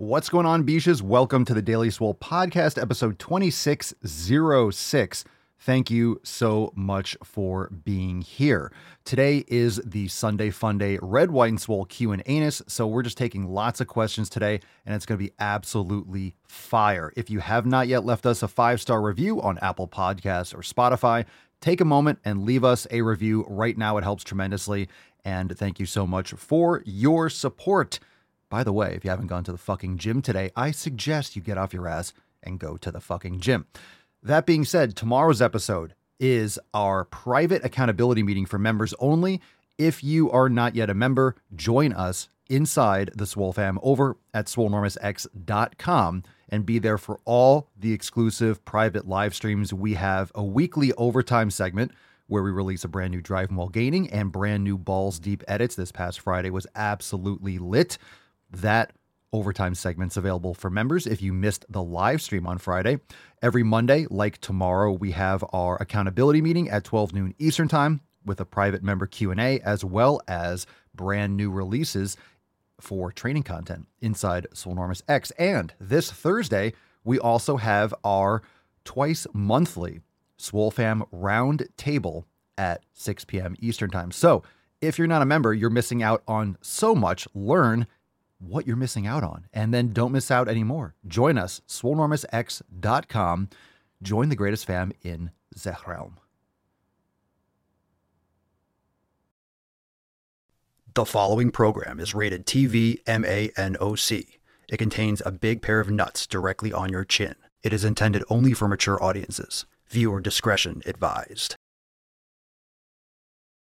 What's going on, Beaches? Welcome to the Daily Swole podcast, episode 2606. Thank you so much for being here. Today is the Sunday Funday Red, White, and Swole Q and Anus, so we're just taking lots of questions today, and it's going to be absolutely fire. If you have not yet left us a five-star review on Apple Podcasts or Spotify, take a moment and leave us a review right now. It helps tremendously, and thank you so much for your support. By the way, if you haven't gone to the fucking gym today, I suggest you get off your ass and go to the fucking gym. That being said, tomorrow's episode is our private accountability meeting for members only. If you are not yet a member, join us inside the SwoleFam over at SwoleNormousX.com and be there for all the exclusive private live streams. We have a weekly overtime segment where we release a brand new Driving While Gaining and brand new Balls Deep edits. This past Friday was absolutely lit. That overtime segment's available for members if you missed the live stream on Friday. Every Monday, like tomorrow, we have our accountability meeting at 12 noon Eastern time with a private member Q&A, as well as brand new releases for training content inside Swolenormous X. And this Thursday, we also have our twice monthly SwoleFam round table at 6 p.m. Eastern time. So if you're not a member, you're missing out on so much. Learn what you're missing out on, and then don't miss out anymore. Join us, SwoleNormousX.com. Join the greatest fam in the realm. The following program is rated TV MANOC. It contains a big pair of nuts directly on your chin. It is intended only for mature audiences. Viewer discretion advised.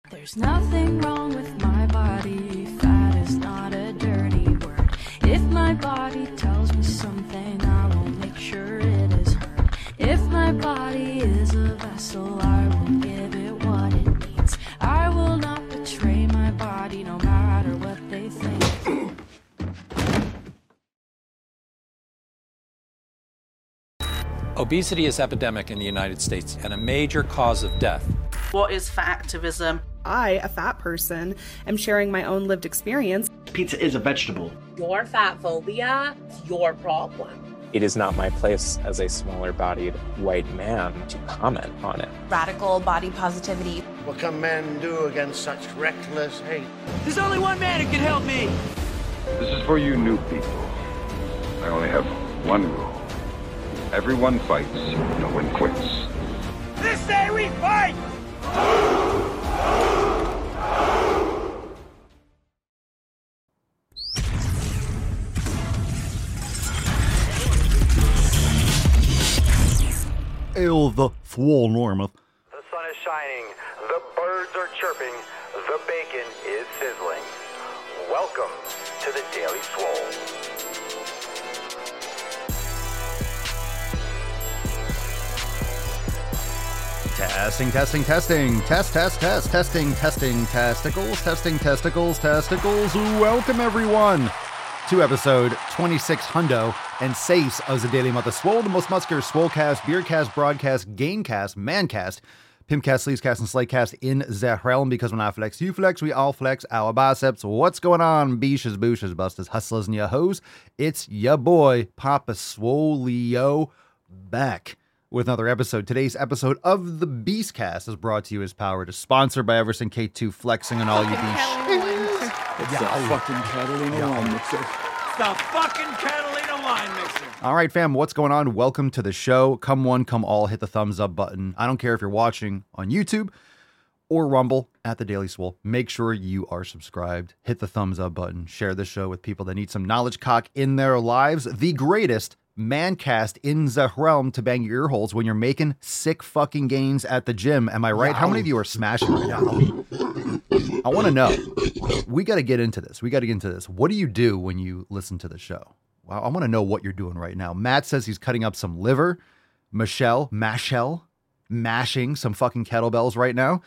There's nothing wrong with my body. Fat is not a dirty word. If my body tells me something, I will make sure it is heard. If my body is a vessel, I will give it what it needs. I will not betray my body, no matter what they think. Obesity is epidemic in the United States and a major cause of death. What is fat activism? I, a fat person, am sharing my own lived experience. Pizza is a vegetable. Your fat phobia is your problem. It is not my place as a smaller-bodied white man to comment on it. Radical body positivity. What can men do against such reckless hate? There's only one man who can help me. This is for you new people. I only have one rule. Everyone fights, no one quits. This day we fight! Hail the Swole Normous. The sun is shining, the birds are chirping, the bacon is sizzling. Welcome to the Daily Swole. Testing, testicles. Welcome, everyone, to episode 26 hundo and seis of the Daily Mother Swole, the most musker, swolecast, beercast, broadcast, gamecast, mancast, pimpcast, sleazecast, and slaycast in the realm, because when I flex, you flex, we all flex our biceps. What's going on, beaches, booshes, busters, hustlers, and your hoes? It's your boy, Papa Swolio, back with another episode. Today's episode of the Beastcast is brought to you as powered to sponsor by Everson K2, flexing on all you beasts. It's a fucking Catalina wine mixer. It's the fucking Catalina wine mixer. All right, fam, what's going on? Welcome to the show. Come one, come all, hit the thumbs up button. I don't care if you're watching on YouTube or Rumble at The Daily Swole. Make sure you are subscribed. Hit the thumbs up button. Share the show with people that need some knowledge cock in their lives. The greatest mancast in the realm to bang your ear holes when you're making sick fucking gains at the gym. Am I right? Wow. How many of you are smashing right now? I want to know. We got to get into this. What do you do when you listen to the show? Wow, I want to know what you're doing right now. Matt says he's cutting up some liver. Michelle, mashing some fucking kettlebells right now.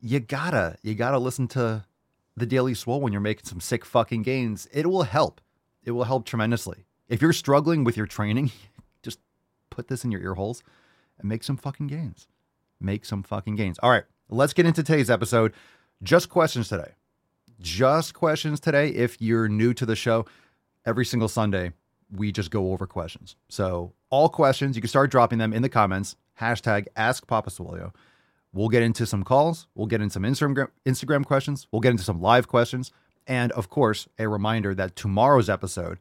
You gotta listen to the Daily Swole when you're making some sick fucking gains. It will help. It will help tremendously. If you're struggling with your training, just put this in your ear holes and make some fucking gains. All right, let's get into today's episode. Just questions today. If you're new to the show, every single Sunday, we just go over questions. So all questions, you can start dropping them in the comments, #AskPapaSwolio. We'll get into some calls. We'll get into some Instagram questions. We'll get into some live questions. And of course, a reminder that tomorrow's episode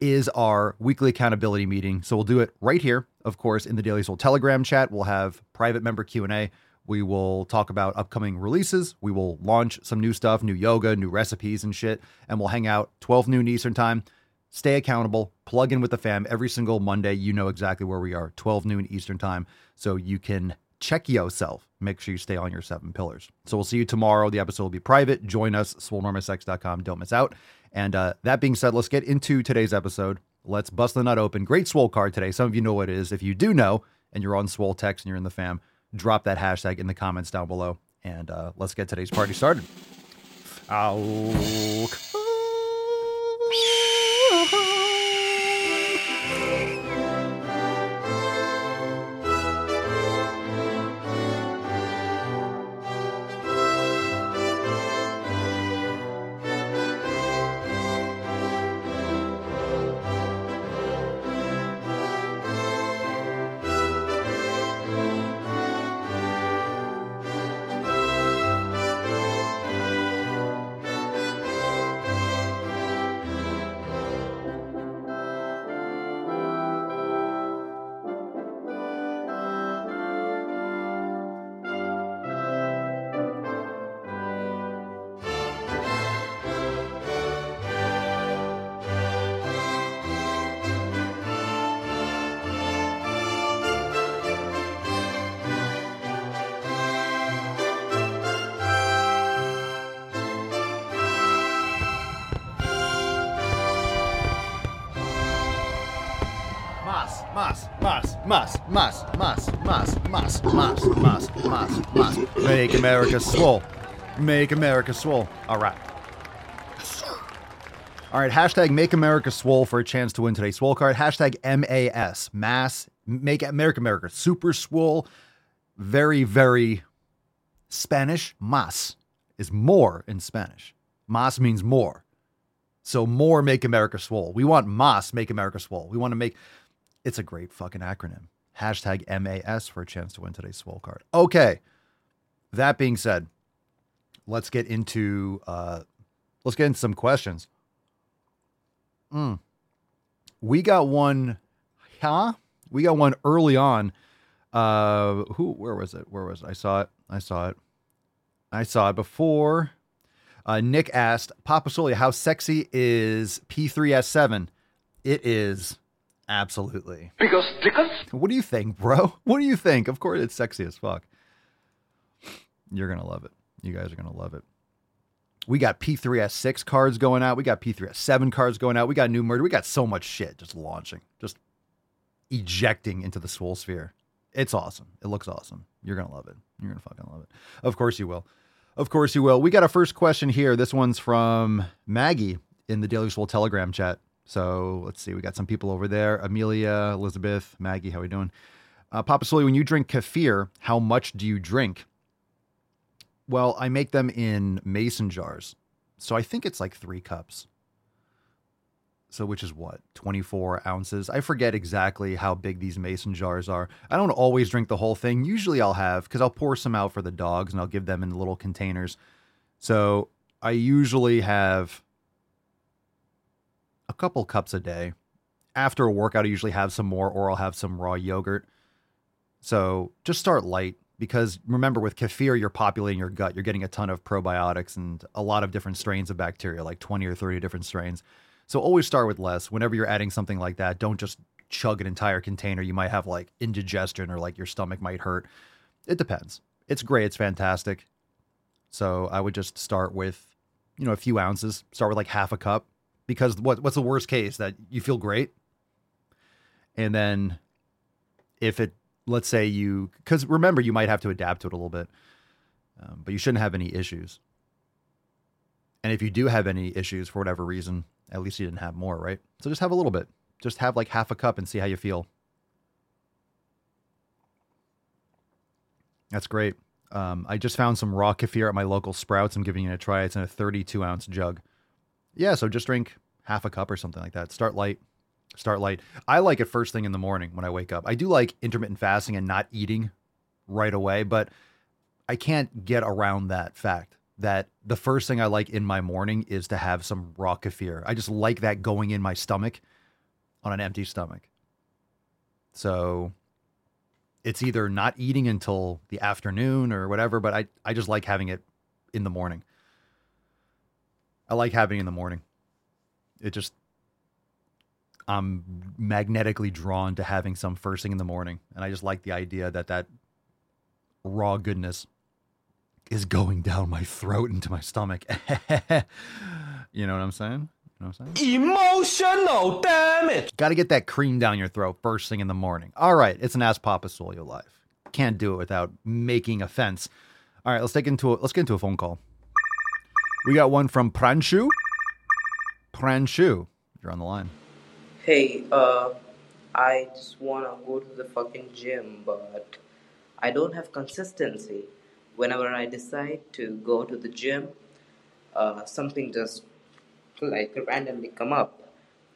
is our weekly accountability meeting. So we'll do it right here. Of course, in the Daily Swole Telegram chat, we'll have private member Q&A. We will talk about upcoming releases. We will launch some new stuff, new yoga, new recipes and shit. And we'll hang out 12 noon Eastern time. Stay accountable, plug in with the fam every single Monday. You know exactly where we are, 12 noon Eastern time. So you can check yourself. Make sure you stay on your 7 pillars. So we'll see you tomorrow. The episode will be private. Join us, SwoleNormousX.com. Don't miss out. And that being said, let's get into today's episode. Let's bust the nut open. Great Swole card today. Some of you know what it is. If you do know and you're on Swole Text and you're in the fam, drop that hashtag in the comments down below. And let's get today's party started. Mas. Make America swole. Make America swole. All right. All right. # Make America Swole for a chance to win today's swole card. #MAS. Mass. Make America. Super swole. Very, very Spanish. Mas is more in Spanish. Mas means more. So more Make America Swole. We want mas. Make America Swole. We want to make... It's a great fucking acronym. #MAS for a chance to win today's swole card. Okay. That being said, let's get into some questions. We got one. We got one early on. Where was it? I saw it before. Nick asked, Papa Swolio, how sexy is P3S7? It is. Absolutely. Because what do you think, bro? What do you think? Of course, it's sexy as fuck. You're going to love it. You guys are going to love it. We got P3S6 cards going out. We got P3S7 cards going out. We got new murder. We got so much shit just launching, just ejecting into the swole sphere. It's awesome. It looks awesome. You're going to love it. You're going to fucking love it. Of course you will. Of course you will. We got our first question here. This one's from Maggie in the Daily Swole Telegram chat. So let's see. We got some people over there. Amelia, Elizabeth, Maggie, how are we doing? Papa Swolio, when you drink kefir, how much do you drink? Well, I make them in mason jars. So I think it's like 3 cups. So which is what? 24 ounces. I forget exactly how big these mason jars are. I don't always drink the whole thing. Usually I'll have, because I'll pour some out for the dogs and I'll give them in little containers. So I usually have... a couple cups a day. After a workout, I usually have some more, or I'll have some raw yogurt. So just start light, because remember, with kefir, you're populating your gut. You're getting a ton of probiotics and a lot of different strains of bacteria, like 20 or 30 different strains. So always start with less. Whenever you're adding something like that, don't just chug an entire container. You might have like indigestion, or like your stomach might hurt. It depends. It's great. It's fantastic. So I would just start with, a few ounces. Start with like half a cup. Because what's the worst case? That you feel great. And then because remember, you might have to adapt to it a little bit, but you shouldn't have any issues. And if you do have any issues for whatever reason, at least you didn't have more, right? So just have a little bit, just have like half a cup and see how you feel. That's great. I just found some raw kefir at my local Sprouts. I'm giving it a try. It's in a 32 ounce jug. Yeah, so just drink half a cup or something like that. Start light. start light. I like it first thing in the morning when I wake up. I do like intermittent fasting and not eating right away, but I can't get around that fact that the first thing I like in my morning is to have some raw kefir. I just like that going in my stomach on an empty stomach. So it's either not eating until the afternoon or whatever, but I just like having it in the morning. I like having it in the morning. It just, I'm magnetically drawn to having some first thing in the morning. And I just like the idea that that raw goodness is going down my throat into my stomach. You know what I'm saying? You know what I'm saying? Emotional damage. Got to get that cream down your throat first thing in the morning. All right. It's an Ask Papa Swolio Live. Can't do it without making offense. All right. Let's get into a phone call. We got one from Pranshu. Pranshu, you're on the line. Hey, I just want to go to the fucking gym, but I don't have consistency. Whenever I decide to go to the gym, something just like randomly come up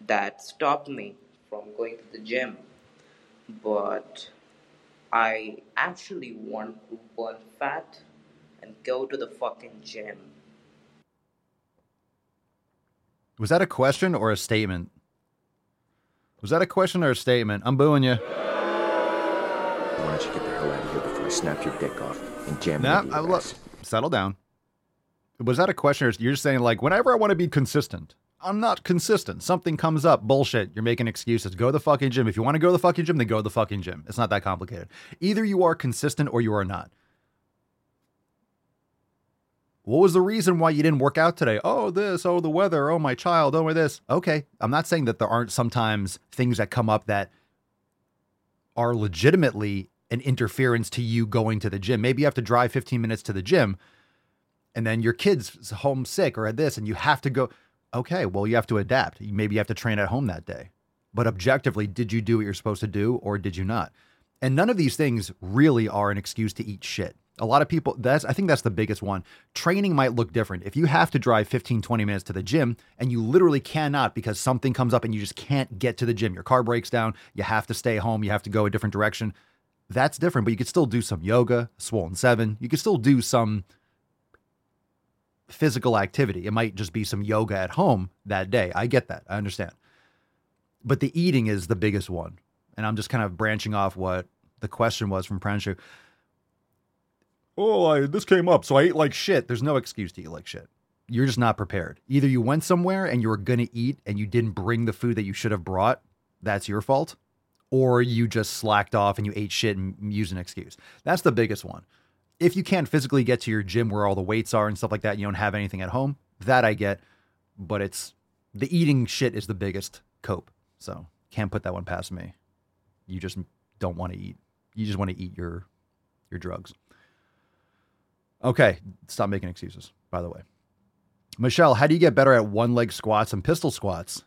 that stopped me from going to the gym. But I actually want to burn fat and go to the fucking gym. Was that a question or a statement? Was that a question or a statement? I'm booing you. Why don't you get the hell out of here before I snap your dick off and jam your ass? Settle down. Was that a question? Or you're just saying, like, whenever I want to be consistent, I'm not consistent. Something comes up. Bullshit. You're making excuses. Go to the fucking gym. If you want to go to the fucking gym, then go to the fucking gym. It's not that complicated. Either you are consistent or you are not. What was the reason why you didn't work out today? Oh, this, oh, the weather, oh, my child, oh, my this. Okay, I'm not saying that there aren't sometimes things that come up that are legitimately an interference to you going to the gym. Maybe you have to drive 15 minutes to the gym and then your kid's home sick or at this and you have to go. Okay, well, you have to adapt. Maybe you have to train at home that day. But objectively, did you do what you're supposed to do or did you not? And none of these things really are an excuse to eat shit. A lot of people, I think that's the biggest one. Training might look different. If you have to drive 15, 20 minutes to the gym and you literally cannot because something comes up and you just can't get to the gym, your car breaks down, you have to stay home, you have to go a different direction. That's different, but you could still do some yoga, Swole 7. You could still do some physical activity. It might just be some yoga at home that day. I get that. I understand. But the eating is the biggest one. And I'm just kind of branching off what the question was from Pranshu. Oh, this came up, so I ate like shit. There's no excuse to eat like shit. You're just not prepared. Either you went somewhere and you were going to eat and you didn't bring the food that you should have brought. That's your fault. Or you just slacked off and you ate shit and used an excuse. That's the biggest one. If you can't physically get to your gym where all the weights are and stuff like that, and you don't have anything at home, that I get. But it's the eating shit is the biggest cope. So can't put that one past me. You just don't want to eat. You just want to eat your drugs. Okay, stop making excuses, by the way. Michelle, how do you get better at one-leg squats and pistol squats?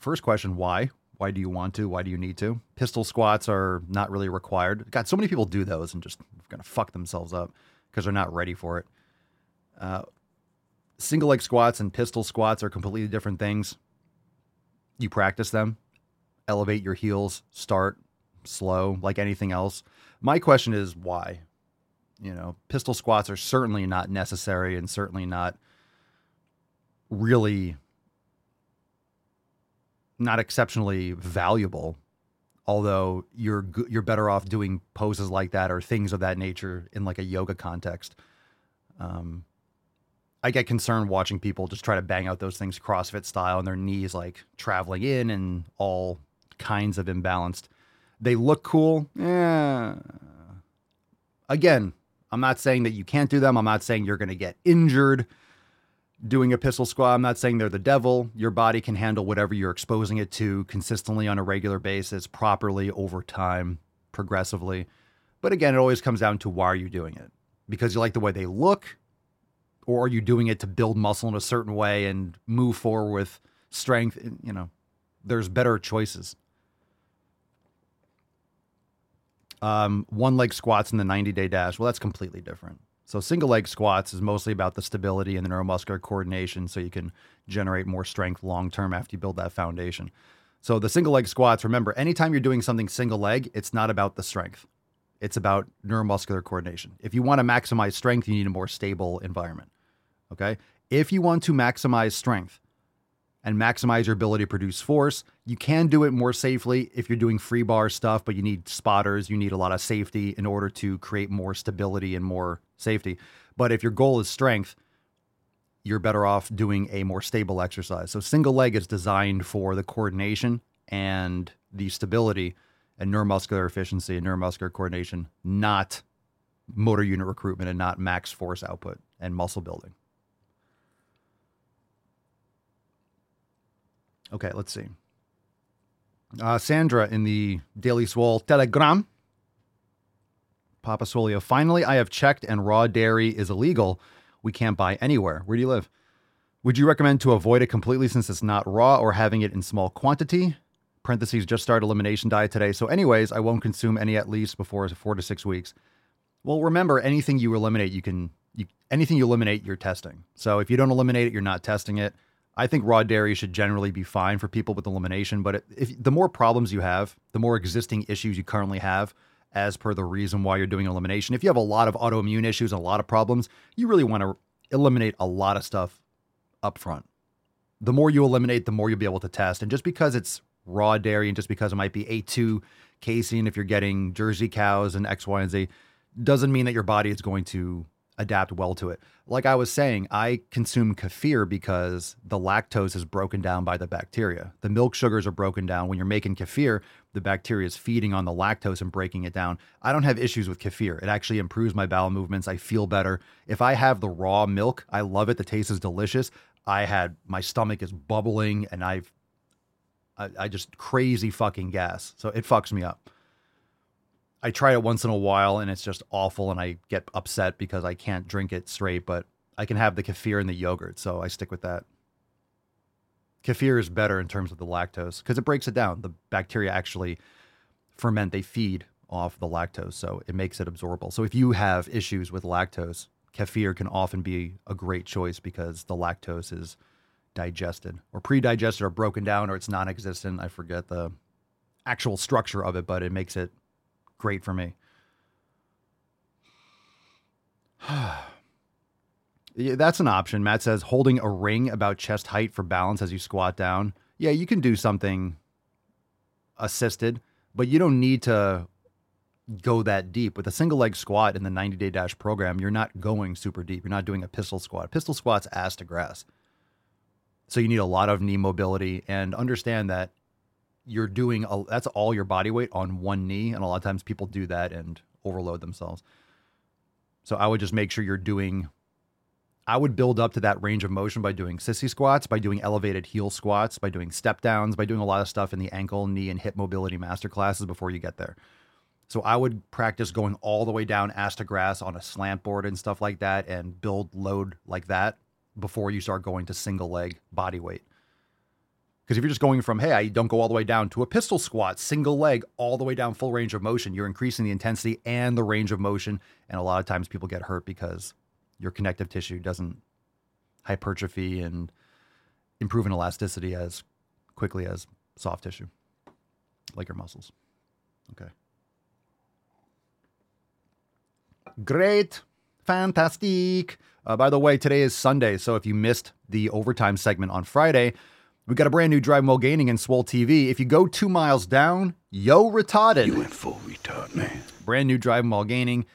First question, why? Why do you want to? Why do you need to? Pistol squats are not really required. God, so many people do those and just kind of fuck themselves up because they're not ready for it. Single-leg squats and pistol squats are completely different things. You practice them. Elevate your heels. Start slow, like anything else. My question is, why? You know, pistol squats are certainly not necessary and certainly not really not exceptionally valuable, although you're better off doing poses like that or things of that nature in like a yoga context. I get concerned watching people just try to bang out those things CrossFit style and their knees like traveling in and all kinds of imbalanced. They look cool. Yeah. Again, I'm not saying that you can't do them. I'm not saying you're going to get injured doing a pistol squat. I'm not saying they're the devil. Your body can handle whatever you're exposing it to consistently on a regular basis, properly over time, progressively. But again, it always comes down to why are you doing it? Because you like the way they look, or are you doing it to build muscle in a certain way and move forward with strength? You know, there's better choices. One leg squats in the 90-day dash. Well, that's completely different. So single leg squats is mostly about the stability and the neuromuscular coordination so you can generate more strength long-term after you build that foundation. So the single leg squats, remember, anytime you're doing something single leg, it's not about the strength. It's about neuromuscular coordination. If you want to maximize strength, you need a more stable environment. Okay. If you want to maximize strength and maximize your ability to produce force, you can do it more safely if you're doing free bar stuff, but you need spotters, you need a lot of safety in order to create more stability and more safety. But if your goal is strength, you're better off doing a more stable exercise. So single leg is designed for the coordination and the stability and neuromuscular efficiency and neuromuscular coordination, not motor unit recruitment and not max force output and muscle building. Okay, let's see. Sandra in the Daily Swole Telegram. Papa Swolio, finally, I have checked and raw dairy is illegal. We can't buy anywhere. Where do you live? Would you recommend to avoid it completely since it's not raw or having it in small quantity? Parentheses, just started elimination diet today. So anyways, I won't consume any at least before 4 to 6 weeks. Well, remember, anything you eliminate, anything you eliminate, you're testing. So if you don't eliminate it, you're not testing it. I think raw dairy should generally be fine for people with elimination, but if the more problems you have, the more existing issues you currently have, as per the reason why you're doing elimination. If you have a lot of autoimmune issues and a lot of problems, you really want to eliminate a lot of stuff up front. The more you eliminate, the more you'll be able to test. And just because it's raw dairy and just because it might be A2 casein, if you're getting Jersey cows and X, Y, and Z, doesn't mean that your body is going to adapt well to it. Like I was saying, I consume kefir because the lactose is broken down by the bacteria. The milk sugars are broken down. When you're making kefir, the bacteria is feeding on the lactose and breaking it down. I don't have issues with kefir. It actually improves my bowel movements. I feel better. If I have the raw milk, I love it. The taste is delicious. My stomach is bubbling and I just crazy fucking gas. So it fucks me up. I try it once in a while and it's just awful and I get upset because I can't drink it straight, but I can have the kefir and the yogurt, so I stick with that. Kefir is better in terms of the lactose because it breaks it down. The bacteria actually ferment, they feed off the lactose, so it makes it absorbable. So if you have issues with lactose, kefir can often be a great choice because the lactose is digested or pre-digested or broken down or it's non-existent. I forget the actual structure of it, but it makes it great for me. Yeah, that's an option. Matt says holding a ring about chest height for balance as you squat down. Yeah, you can do something assisted, but you don't need to go that deep. With a single leg squat in the 90-day dash program, you're not going super deep. You're not doing a pistol squat. Pistol squat's ass to grass. So you need a lot of knee mobility and understand that you're doing, that's all your body weight on one knee. And a lot of times people do that and overload themselves. So I would just make sure I would build up to that range of motion by doing sissy squats, by doing elevated heel squats, by doing step downs, by doing a lot of stuff in the ankle, knee, and hip mobility master classes before you get there. So I would practice going all the way down ass to grass on a slant board and stuff like that and build load like that before you start going to single leg body weight. Because if you're just going from, hey, I don't go all the way down to a pistol squat, single leg, all the way down full range of motion, you're increasing the intensity and the range of motion. And a lot of times people get hurt because your connective tissue doesn't hypertrophy and improve in elasticity as quickly as soft tissue, like your muscles. Okay. Great. Fantastic. By the way, today is Sunday. So if you missed the overtime segment on Friday, we got a brand new Drive Mo Gaining in Swole TV. If you go 2 miles down, yo retarded. You went full retard, man. Brand new Drive Mo Gaining,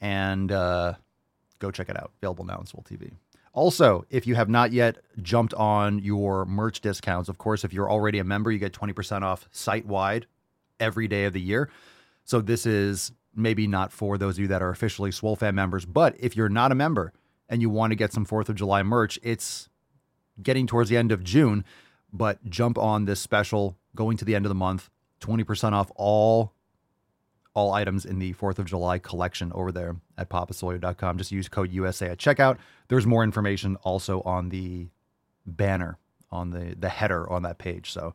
and go check it out. Available now on Swole TV. Also, if you have not yet jumped on your merch discounts, of course, if you're already a member, you get 20% off site-wide every day of the year. So this is maybe not for those of you that are officially SwoleFam members, but if you're not a member and you want to get some 4th of July merch, it's getting towards the end of June. But jump on this special going to the end of the month, 20% off all items in the 4th of July collection over there at PapaSwolio.com. Just use code USA at checkout. There's more information also on the banner, on the header on that page. So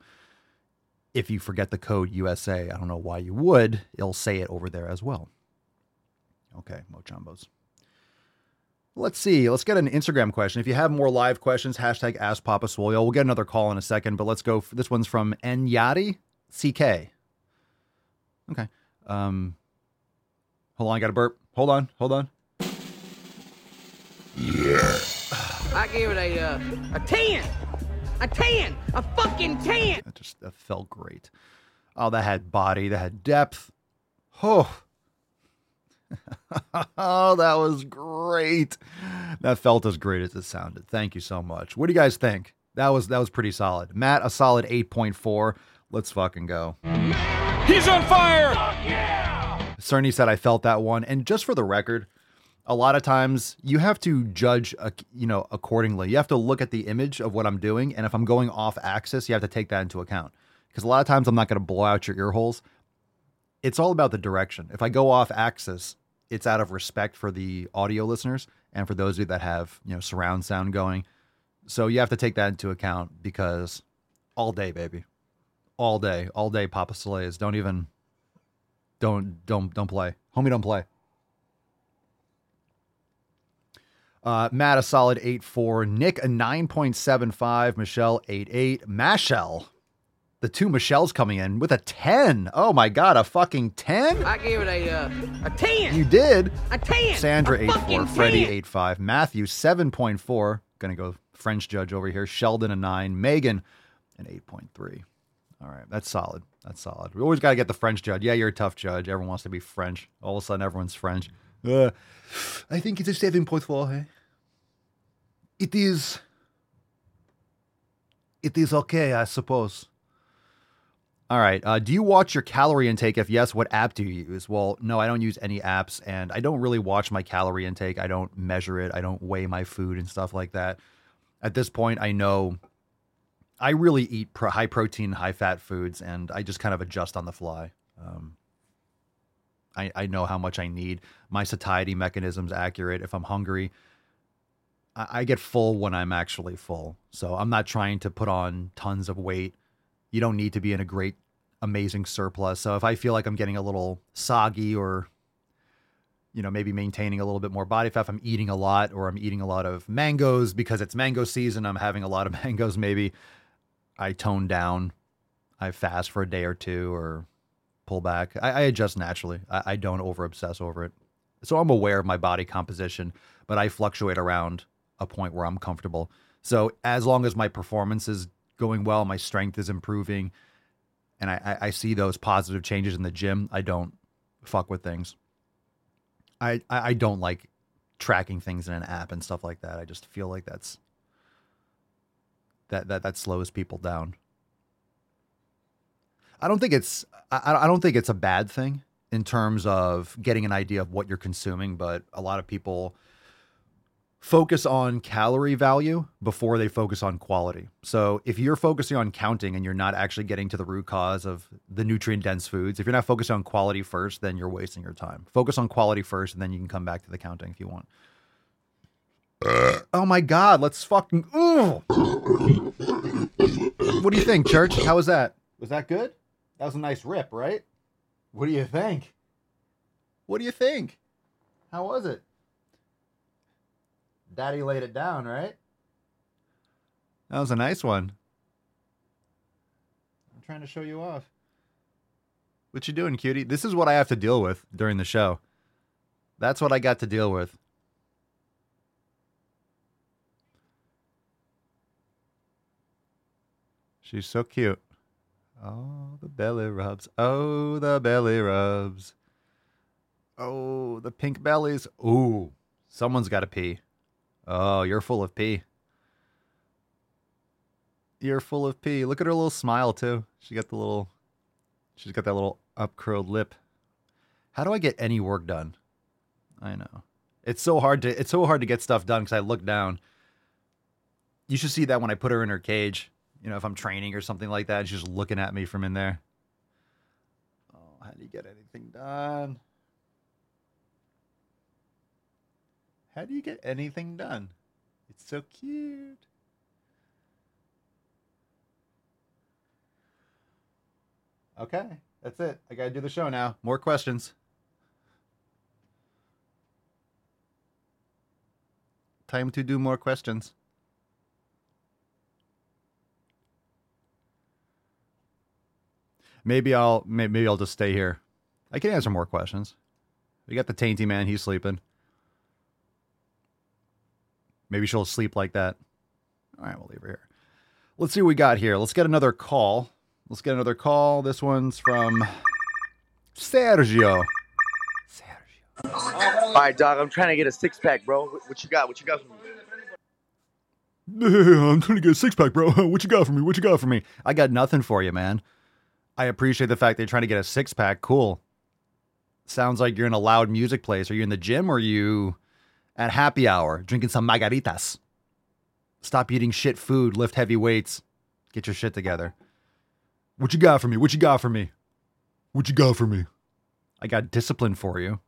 if you forget the code USA, I don't know why you would, it'll say it over there as well. Okay, Mochambos. Let's see. Let's get an Instagram question. If you have more live questions, hashtag Ask Papa Swolio. We'll get another call in a second, but let's go. This one's from Nyati CK. Okay. Hold on. I got a burp. Hold on. Yeah. I gave it a fucking 10. That felt great. Oh, that had body. That had depth. Oh. Oh, that was great. That felt as great as it sounded. Thank you so much. What do you guys think? That was pretty solid. Matt, a solid 8.4. Let's fucking go. He's on fire. Oh, yeah. Cerny said, I felt that one. And just for the record, a lot of times you have to judge, accordingly. You have to look at the image of what I'm doing. And if I'm going off axis, you have to take that into account, because a lot of times I'm not going to blow out your ear holes. It's all about the direction. If I go off axis, it's out of respect for the audio listeners and for those of you that have, surround sound going. So you have to take that into account, because all day, baby, all day, Papa Swolio. Don't play. Homie, don't play. Matt, a solid 8.4. Nick, a 9.75. Michelle, 8.8. Mashelle. The two Michelles coming in with a 10. Oh my God, a fucking 10? I gave it a 10. You did? A 10. Sandra, 8.4. Freddie, 8.5. Matthew, 7.4. Gonna go French judge over here. Sheldon, a 9. Megan, an 8.3. All right, that's solid. We always gotta get the French judge. Yeah, you're a tough judge. Everyone wants to be French. All of a sudden, everyone's French. I think it's a 7.4. Eh? It is okay, I suppose. All right. Do you watch your calorie intake? If yes, what app do you use? Well, no, I don't use any apps, and I don't really watch my calorie intake. I don't measure it. I don't weigh my food and stuff like that. At this point, I know I really eat high protein, high fat foods, and I just kind of adjust on the fly. I know how much I need. My satiety mechanism's accurate. If I'm hungry, I get full when I'm actually full. So I'm not trying to put on tons of weight. You don't need to be in a great, amazing surplus. So if I feel like I'm getting a little soggy, or, maybe maintaining a little bit more body fat, if I'm eating a lot, or I'm eating a lot of mangoes because it's mango season, I'm having a lot of mangoes, maybe I tone down, I fast for a day or two, or pull back. I adjust naturally. I don't over-obsess over it. So I'm aware of my body composition, but I fluctuate around a point where I'm comfortable. So as long as my performance is going well, my strength is improving, and I see those positive changes in the gym, I don't fuck with things. I don't like tracking things in an app and stuff like that. I just feel like that slows people down. I don't think it's a bad thing in terms of getting an idea of what you're consuming, but a lot of people focus on calorie value before they focus on quality. So if you're focusing on counting and you're not actually getting to the root cause of the nutrient-dense foods, if you're not focused on quality first, then you're wasting your time. Focus on quality first, and then you can come back to the counting if you want. Oh my God, let's fucking... Ooh. What do you think, Church? How was that? Was that good? That was a nice rip, right? What do you think? How was it? Daddy laid it down, right? That was a nice one. I'm trying to show you off. What you doing, cutie? This is what I have to deal with during the show. That's what I got to deal with. She's so cute. Oh, the belly rubs. Oh, the belly rubs. Oh, the pink bellies. Ooh, someone's got to pee. Oh, you're full of pee. Look at her little smile too. She's got that little up curled lip. How do I get any work done? I know. It's so hard to get stuff done because I look down. You should see that when I put her in her cage. If I'm training or something like that, and she's just looking at me from in there. Oh, how do you get anything done? It's so cute. Okay, that's it. I gotta do the show now. More questions. Time to do more questions. Maybe I'll just stay here. I can answer more questions. We got the Tainty Man. He's sleeping. Maybe she'll sleep like that. All right, we'll leave her here. Let's see what we got here. Let's get another call. This one's from Sergio. All right, dog. I'm trying to get a six pack, bro. What you got for me? I'm trying to get a six pack, bro. What you got for me? I got nothing for you, man. I appreciate the fact that you're trying to get a six pack. Cool. Sounds like you're in a loud music place. Are you in the gym or are you at happy hour drinking some margaritas? Stop eating shit food. Lift heavy weights. Get your shit together. What you got for me? I got discipline for you.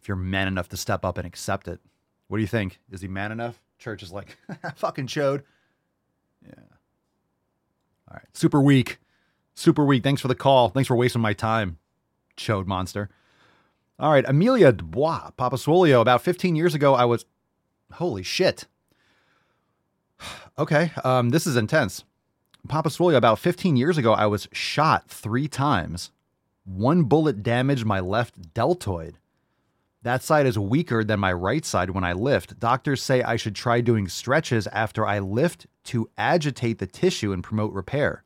If you're man enough to step up and accept it. What do you think? Is he man enough? Church is like, fucking chode. Yeah. All right. Super weak. Thanks for the call. Thanks for wasting my time. Chode monster. All right. Amelia Dubois, Papa Swolio. About 15 years ago, I was... Holy shit. Okay. This is intense. Papa Swolio, about 15 years ago, I was shot 3 times. 1 bullet damaged my left deltoid. That side is weaker than my right side when I lift. Doctors say I should try doing stretches after I lift to agitate the tissue and promote repair.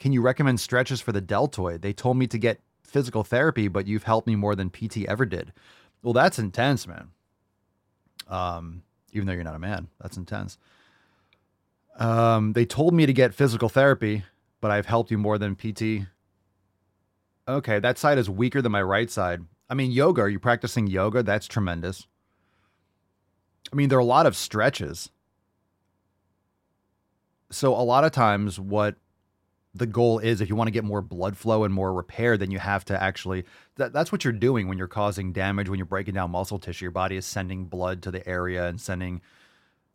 Can you recommend stretches for the deltoid? They told me to get physical therapy, but you've helped me more than PT ever did. Well, that's intense, man. Even though you're not a man, that's intense. They told me to get physical therapy, but I've helped you more than PT. Okay, that side is weaker than my right side. I mean, yoga, are you practicing yoga? That's tremendous. I mean, there are a lot of stretches. So a lot of times what the goal is, if you want to get more blood flow and more repair, then you have to actually, that's what you're doing when you're causing damage, when you're breaking down muscle tissue. Your body is sending blood to the area and sending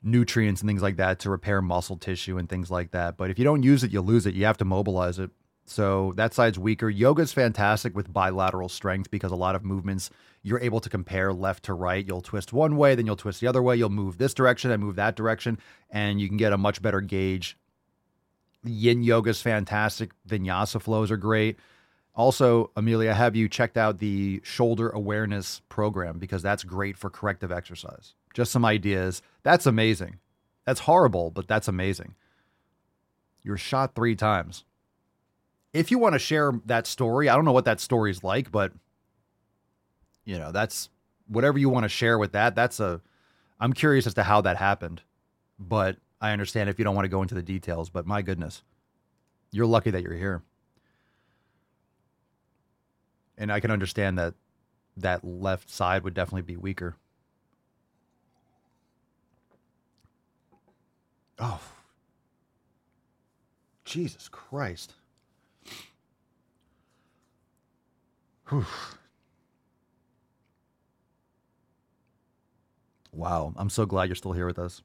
nutrients and things like that to repair muscle tissue and things like that. But if you don't use it, you lose it. You have to mobilize it. So that side's weaker. Yoga is fantastic with bilateral strength because a lot of movements, you're able to compare left to right. You'll twist one way, then you'll twist the other way. You'll move this direction and move that direction, and you can get a much better gauge. Yin yoga is fantastic. Vinyasa flows are great. Also, Amelia, have you checked out the shoulder awareness program? Because that's great for corrective exercise. Just some ideas. That's amazing. That's horrible, but that's amazing. You're shot 3 times. If you want to share that story, I don't know what that story is like, but you know, that's whatever you want to share with that. I'm curious as to how that happened, but I understand if you don't want to go into the details, but my goodness, you're lucky that you're here. And I can understand that that left side would definitely be weaker. Oh, Jesus Christ. Whew. Wow, I'm so glad you're still here with us.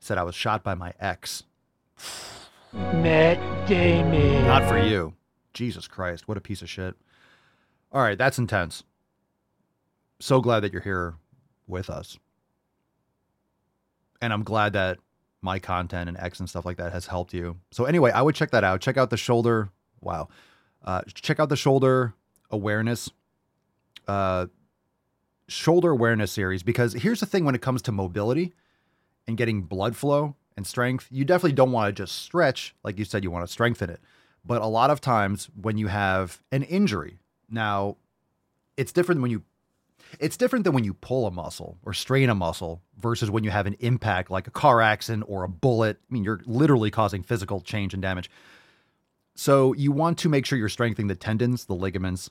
Said I was shot by my ex. Matt Damon. Not for you. Jesus Christ, what a piece of shit. All right, that's intense. So glad that you're here with us. And I'm glad that my content and ex and stuff like that has helped you. So anyway, I would check that out. Check out the shoulder. Wow. Check out the shoulder awareness series, because here's the thing when it comes to mobility and getting blood flow and strength, you definitely don't want to just stretch. Like you said, you want to strengthen it. But a lot of times when you have an injury, now it's different than when you pull a muscle or strain a muscle versus when you have an impact like a car accident or a bullet. I mean, you're literally causing physical change and damage. So you want to make sure you're strengthening the tendons, the ligaments,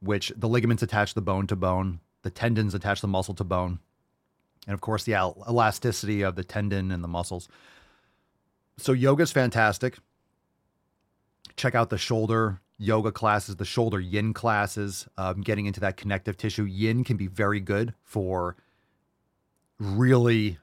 which the ligaments attach the bone to bone. The tendons attach the muscle to bone. And of course, the elasticity of the tendon and the muscles. So yoga is fantastic. Check out the shoulder yoga classes, the shoulder yin classes, getting into that connective tissue. Yin can be very good for really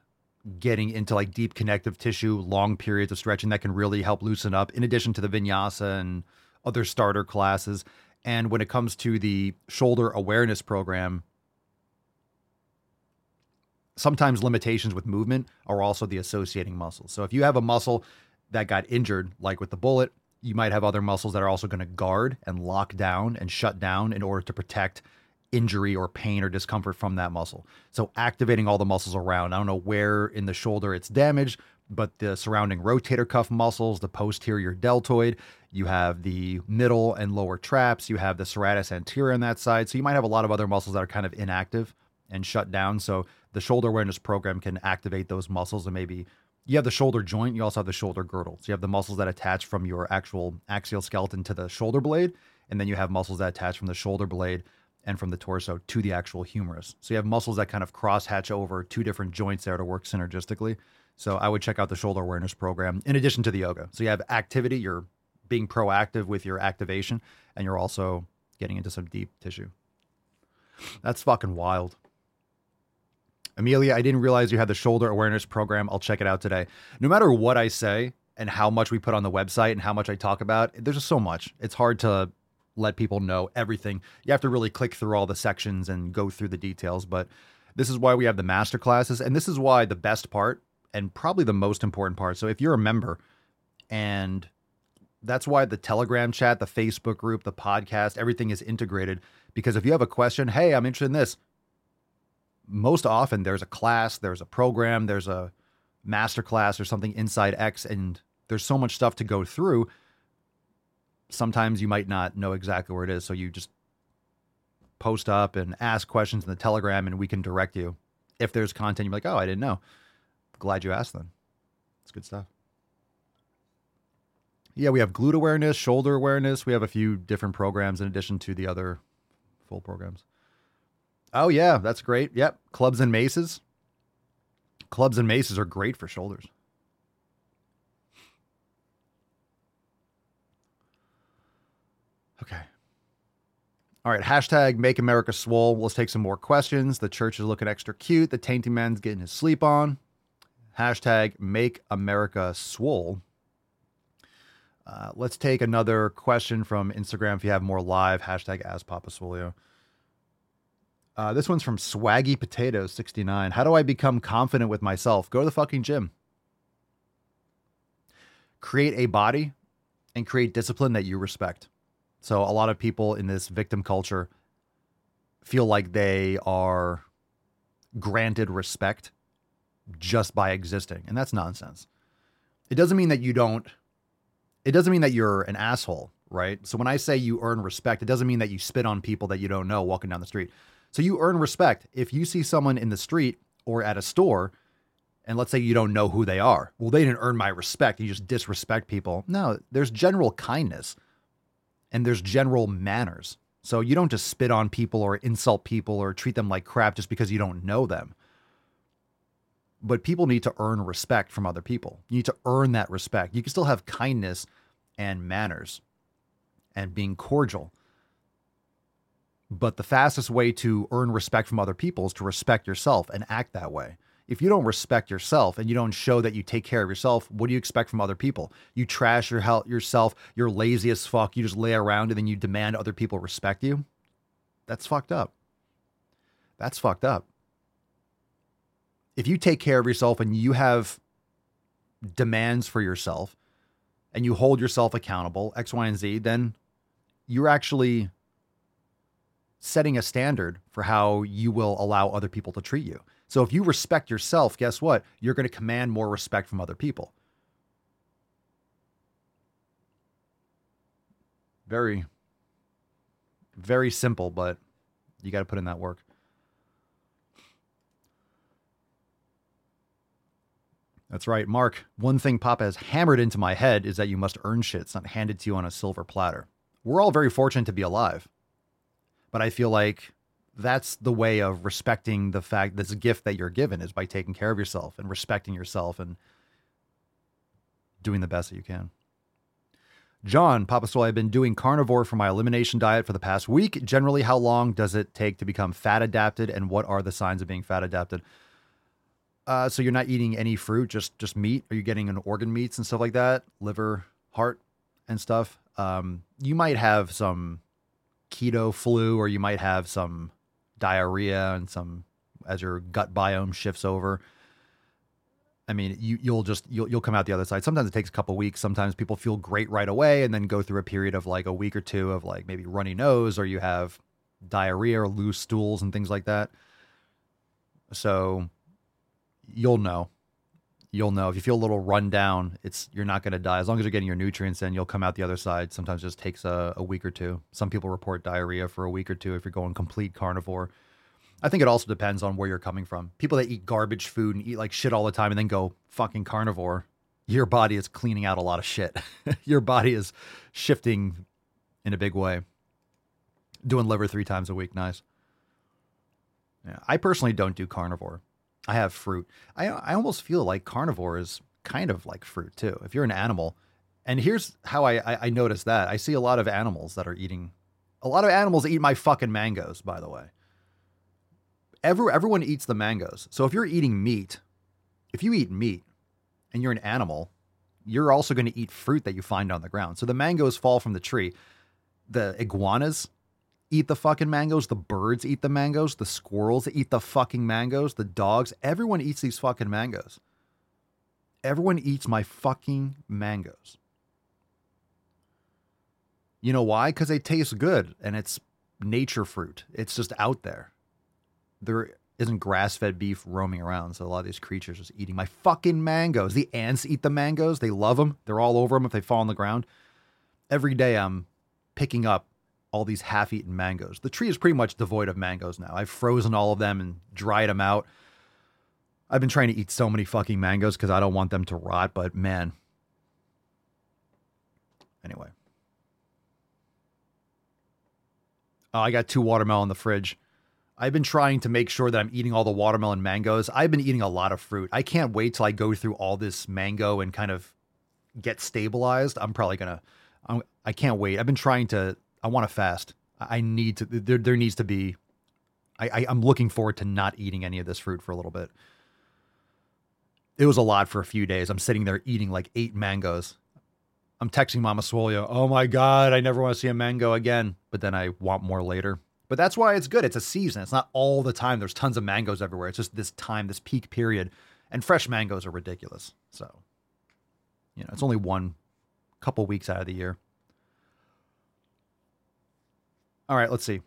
getting into like deep connective tissue, long periods of stretching that can really help loosen up, in addition to the vinyasa and other starter classes. And when it comes to the shoulder awareness program, sometimes limitations with movement are also the associating muscles. So if you have a muscle that got injured, like with the bullet, you might have other muscles that are also going to guard and lock down and shut down in order to protect injury or pain or discomfort from that muscle. So activating all the muscles around. I don't know where in the shoulder it's damaged, but the surrounding rotator cuff muscles, the posterior deltoid, you have the middle and lower traps, you have the serratus anterior on that side. So you might have a lot of other muscles that are kind of inactive and shut down. So the shoulder awareness program can activate those muscles. And maybe you have the shoulder joint, you also have the shoulder girdle. So you have the muscles that attach from your actual axial skeleton to the shoulder blade. And then you have muscles that attach from the shoulder blade and from the torso to the actual humerus. So you have muscles that kind of crosshatch over two different joints there to work synergistically. So I would check out the shoulder awareness program in addition to the yoga. So you have activity, you're being proactive with your activation, and you're also getting into some deep tissue. That's fucking wild. Amelia, I didn't realize you had the shoulder awareness program. I'll check it out today. No matter what I say and how much we put on the website and how much I talk about, there's just so much. It's hard to let people know everything. You have to really click through all the sections and go through the details. But this is why we have the master classes. And this is why the best part, and probably the most important part. So if you're a member, and that's why the Telegram chat, the Facebook group, the podcast, everything is integrated, because if you have a question, hey, I'm interested in this, most often there's a class, there's a program, there's a masterclass or something inside X, and there's so much stuff to go through. Sometimes you might not know exactly where it is. So you just post up and ask questions in the Telegram and we can direct you. If there's content, you're like, oh, I didn't know. Glad you asked then. It's good stuff. Yeah, we have glute awareness, shoulder awareness. We have a few different programs in addition to the other full programs. Oh yeah, that's great. Yep. Clubs and maces. Clubs and maces are great for shoulders. Okay. All right, hashtag Make America Swole. Let's take some more questions. The church is looking extra cute. The tainty man's getting his sleep on. Hashtag Make America Swole. Let's take another question from Instagram. If you have more live, hashtag Ask Papa Swolio. This one's from Swaggy Potatoes 69. How do I become confident with myself? Go to the fucking gym. Create a body and create discipline that you respect. So a lot of people in this victim culture feel like they are granted respect just by existing. And that's nonsense. It doesn't mean that you're an asshole, right? So when I say you earn respect, it doesn't mean that you spit on people that you don't know walking down the street. So you earn respect. If you see someone in the street or at a store, and let's say you don't know who they are, well, they didn't earn my respect. You just disrespect people. No, there's general kindness and there's general manners. So you don't just spit on people or insult people or treat them like crap just because you don't know them. But people need to earn respect from other people. You need to earn that respect. You can still have kindness and manners and being cordial. But the fastest way to earn respect from other people is to respect yourself and act that way. If you don't respect yourself and you don't show that you take care of yourself, what do you expect from other people? You trash your health, yourself, you're lazy as fuck, you just lay around and then you demand other people respect you? That's fucked up. That's fucked up. If you take care of yourself and you have demands for yourself and you hold yourself accountable, X, Y, and Z, then you're actually setting a standard for how you will allow other people to treat you. So if you respect yourself, guess what? You're going to command more respect from other people. Very, very simple, but you got to put in that work. That's right, Mark. One thing Papa has hammered into my head is that you must earn shit. It's not handed to you on a silver platter. We're all very fortunate to be alive. But I feel like that's the way of respecting the fact this gift that you're given is by taking care of yourself and respecting yourself and doing the best that you can. John, Papa Swole, I've been doing carnivore for my elimination diet for the past week. Generally, how long does it take to become fat adapted and what are the signs of being fat adapted? So you're not eating any fruit, just meat? Are you getting an organ meats and stuff like that? Liver, heart and stuff? You might have some keto flu or you might have some diarrhea and some as your gut biome shifts over. I mean, you'll come out the other side. Sometimes it takes a couple weeks. Sometimes people feel great right away and then go through a period of like a week or two of like maybe runny nose, or you have diarrhea or loose stools and things like that. So you'll know if you feel a little run down, you're not going to die. As long as you're getting your nutrients in, you'll come out the other side. Sometimes it just takes a week or two. Some people report diarrhea for a week or two if you're going complete carnivore. I think it also depends on where you're coming from. People that eat garbage food and eat like shit all the time and then go fucking carnivore, your body is cleaning out a lot of shit. Your body is shifting in a big way. Doing liver 3 times a week, nice. Yeah, I personally don't do carnivore. I have fruit. I almost feel like carnivore is kind of like fruit too. If you're an animal, and here's how I notice that. I see a lot of animals that are eating. A lot of animals eat my fucking mangoes, by the way. Everyone eats the mangoes. So if you're eating meat, if you eat meat and you're an animal, you're also going to eat fruit that you find on the ground. So the mangoes fall from the tree. The iguanas eat the fucking mangoes. The birds eat the mangoes. The squirrels eat the fucking mangoes. The dogs. Everyone eats these fucking mangoes. Everyone eats my fucking mangoes. You know why? Because they taste good and it's nature fruit. It's just out there. There isn't grass-fed beef roaming around, so a lot of these creatures are just eating my fucking mangoes. The ants eat the mangoes. They love them. They're all over them if they fall on the ground. Every day I'm picking up all these half-eaten mangoes. The tree is pretty much devoid of mangoes now. I've frozen all of them and dried them out. I've been trying to eat so many fucking mangoes because I don't want them to rot, but man. Anyway. Oh, I got 2 watermelon in the fridge. I've been trying to make sure that I'm eating all the watermelon mangoes. I've been eating a lot of fruit. I can't wait till I go through all this mango and kind of get stabilized. I'm probably going to, I can't wait. I've been trying to, I want to fast. I need to, there needs to be, I'm looking forward to not eating any of this fruit for a little bit. It was a lot for a few days. I'm sitting there eating like 8 mangoes. I'm texting Mama Swolio. Oh my God, I never want to see a mango again. But then I want more later. But that's why it's good. It's a season. It's not all the time. There's tons of mangoes everywhere. It's just this time, this peak period. And fresh mangoes are ridiculous. So, you know, it's only one couple weeks out of the year. All right, let's see.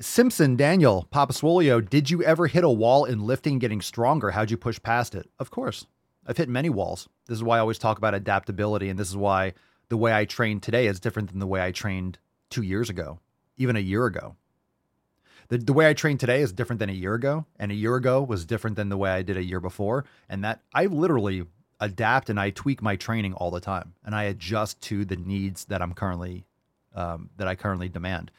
Simpson Daniel, Papa Swolio, did you ever hit a wall in lifting, getting stronger? How'd you push past it? Of course. I've hit many walls. This is why I always talk about adaptability. And this is why the way I train today is different than the way I trained 2 years ago, even a year ago. The way I train today is different than a year ago, and a year ago was different than the way I did a year before. And that I literally adapt and I tweak my training all the time, and I adjust to the needs that I currently demand.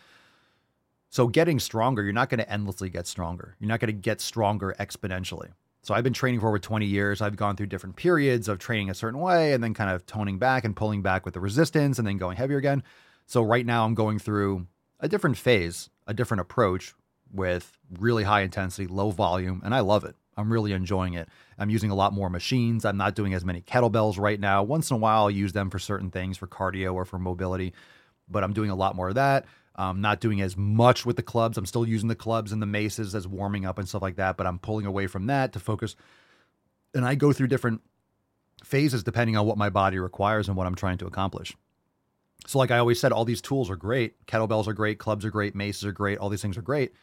So getting stronger, you're not going to endlessly get stronger. You're not going to get stronger exponentially. So I've been training for over 20 years. I've gone through different periods of training a certain way and then kind of toning back and pulling back with the resistance and then going heavier again. So right now I'm going through a different phase, a different approach with really high intensity, low volume, and I love it. I'm really enjoying it. I'm using a lot more machines. I'm not doing as many kettlebells right now. Once in a while I'll use them for certain things, for cardio or for mobility, but I'm doing a lot more of that. I'm not doing as much with the clubs. I'm still using the clubs and the maces as warming up and stuff like that, but I'm pulling away from that to focus. And I go through different phases depending on what my body requires and what I'm trying to accomplish. So like I always said, all these tools are great. Kettlebells are great. Clubs are great. Maces are great. All these things are great.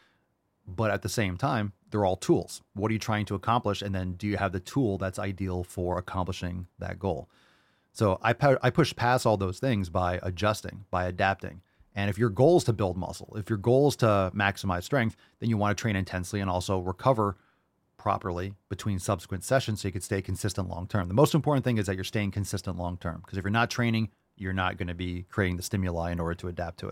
But at the same time, they're all tools. What are you trying to accomplish? And then do you have the tool that's ideal for accomplishing that goal? So I push past all those things by adjusting, by adapting. And if your goal is to build muscle, if your goal is to maximize strength, then you want to train intensely and also recover properly between subsequent sessions so you can stay consistent long-term. The most important thing is that you're staying consistent long-term, because if you're not training, you're not going to be creating the stimuli in order to adapt to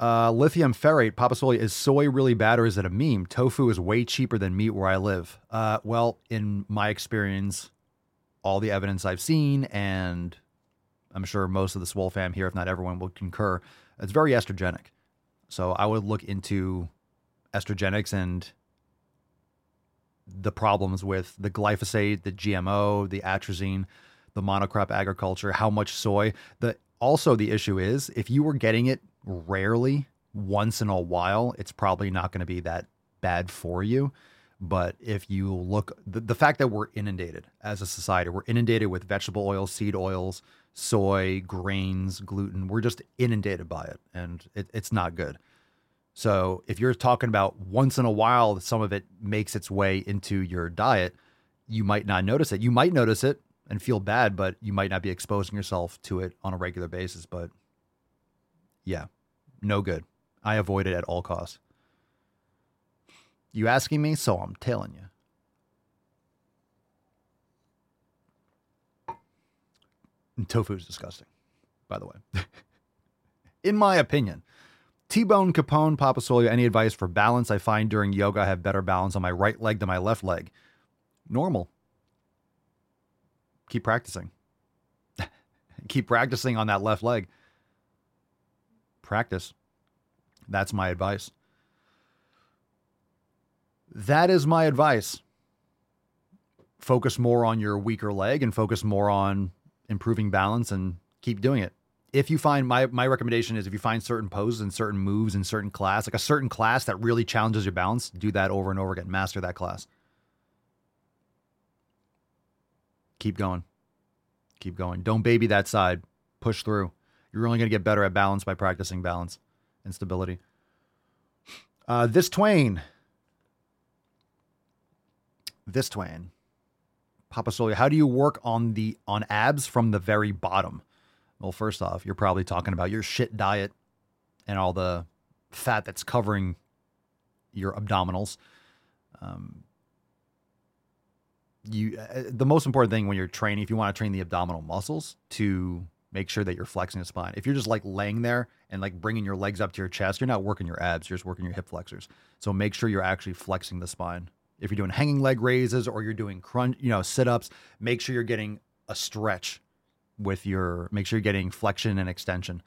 it. Lithium ferrate, Papa Swolio, is soy really bad or is it a meme? Tofu is way cheaper than meat where I live. Well, in my experience, all the evidence I've seen, and I'm sure most of the Swole fam here, if not everyone, will concur. It's very estrogenic. So I would look into estrogenics and the problems with the glyphosate, the GMO, the atrazine, the monocrop agriculture, how much soy. Also the issue is if you were getting it rarely, once in a while, it's probably not going to be that bad for you. But if you look, the fact that we're inundated as a society, we're inundated with vegetable oils, seed oils, soy, grains, gluten. We're just inundated by it, and it's not good. So if you're talking about once in a while, some of it makes its way into your diet, you might not notice it. You might notice it and feel bad, but you might not be exposing yourself to it on a regular basis. But yeah, no good. I avoid it at all costs. You asking me, so I'm telling you. And tofu is disgusting, by the way. In my opinion. T-Bone Capone, Papa Swolio, any advice for balance? I find during yoga I have better balance on my right leg than my left leg. Normal. Keep practicing. Keep practicing on that left leg. Practice. That's my advice. That is my advice. Focus more on your weaker leg and focus more on improving balance and keep doing it. If you find, my recommendation is if you find certain poses and certain moves and certain class, like a certain class that really challenges your balance, do that over and over again. Master that class. Keep going. Keep going. Don't baby that side. Push through. You're only going to get better at balance by practicing balance and stability. This Twain, Papa Swolio, how do you work on abs from the very bottom? Well, first off, you're probably talking about your shit diet and all the fat that's covering your abdominals. The most important thing when you're training, if you want to train the abdominal muscles, to make sure that you're flexing the spine. If you're just like laying there and like bringing your legs up to your chest, you're not working your abs, you're just working your hip flexors. So make sure you're actually flexing the spine. If you're doing hanging leg raises or you're doing sit-ups, make sure you're getting a stretch make sure you're getting flexion and extension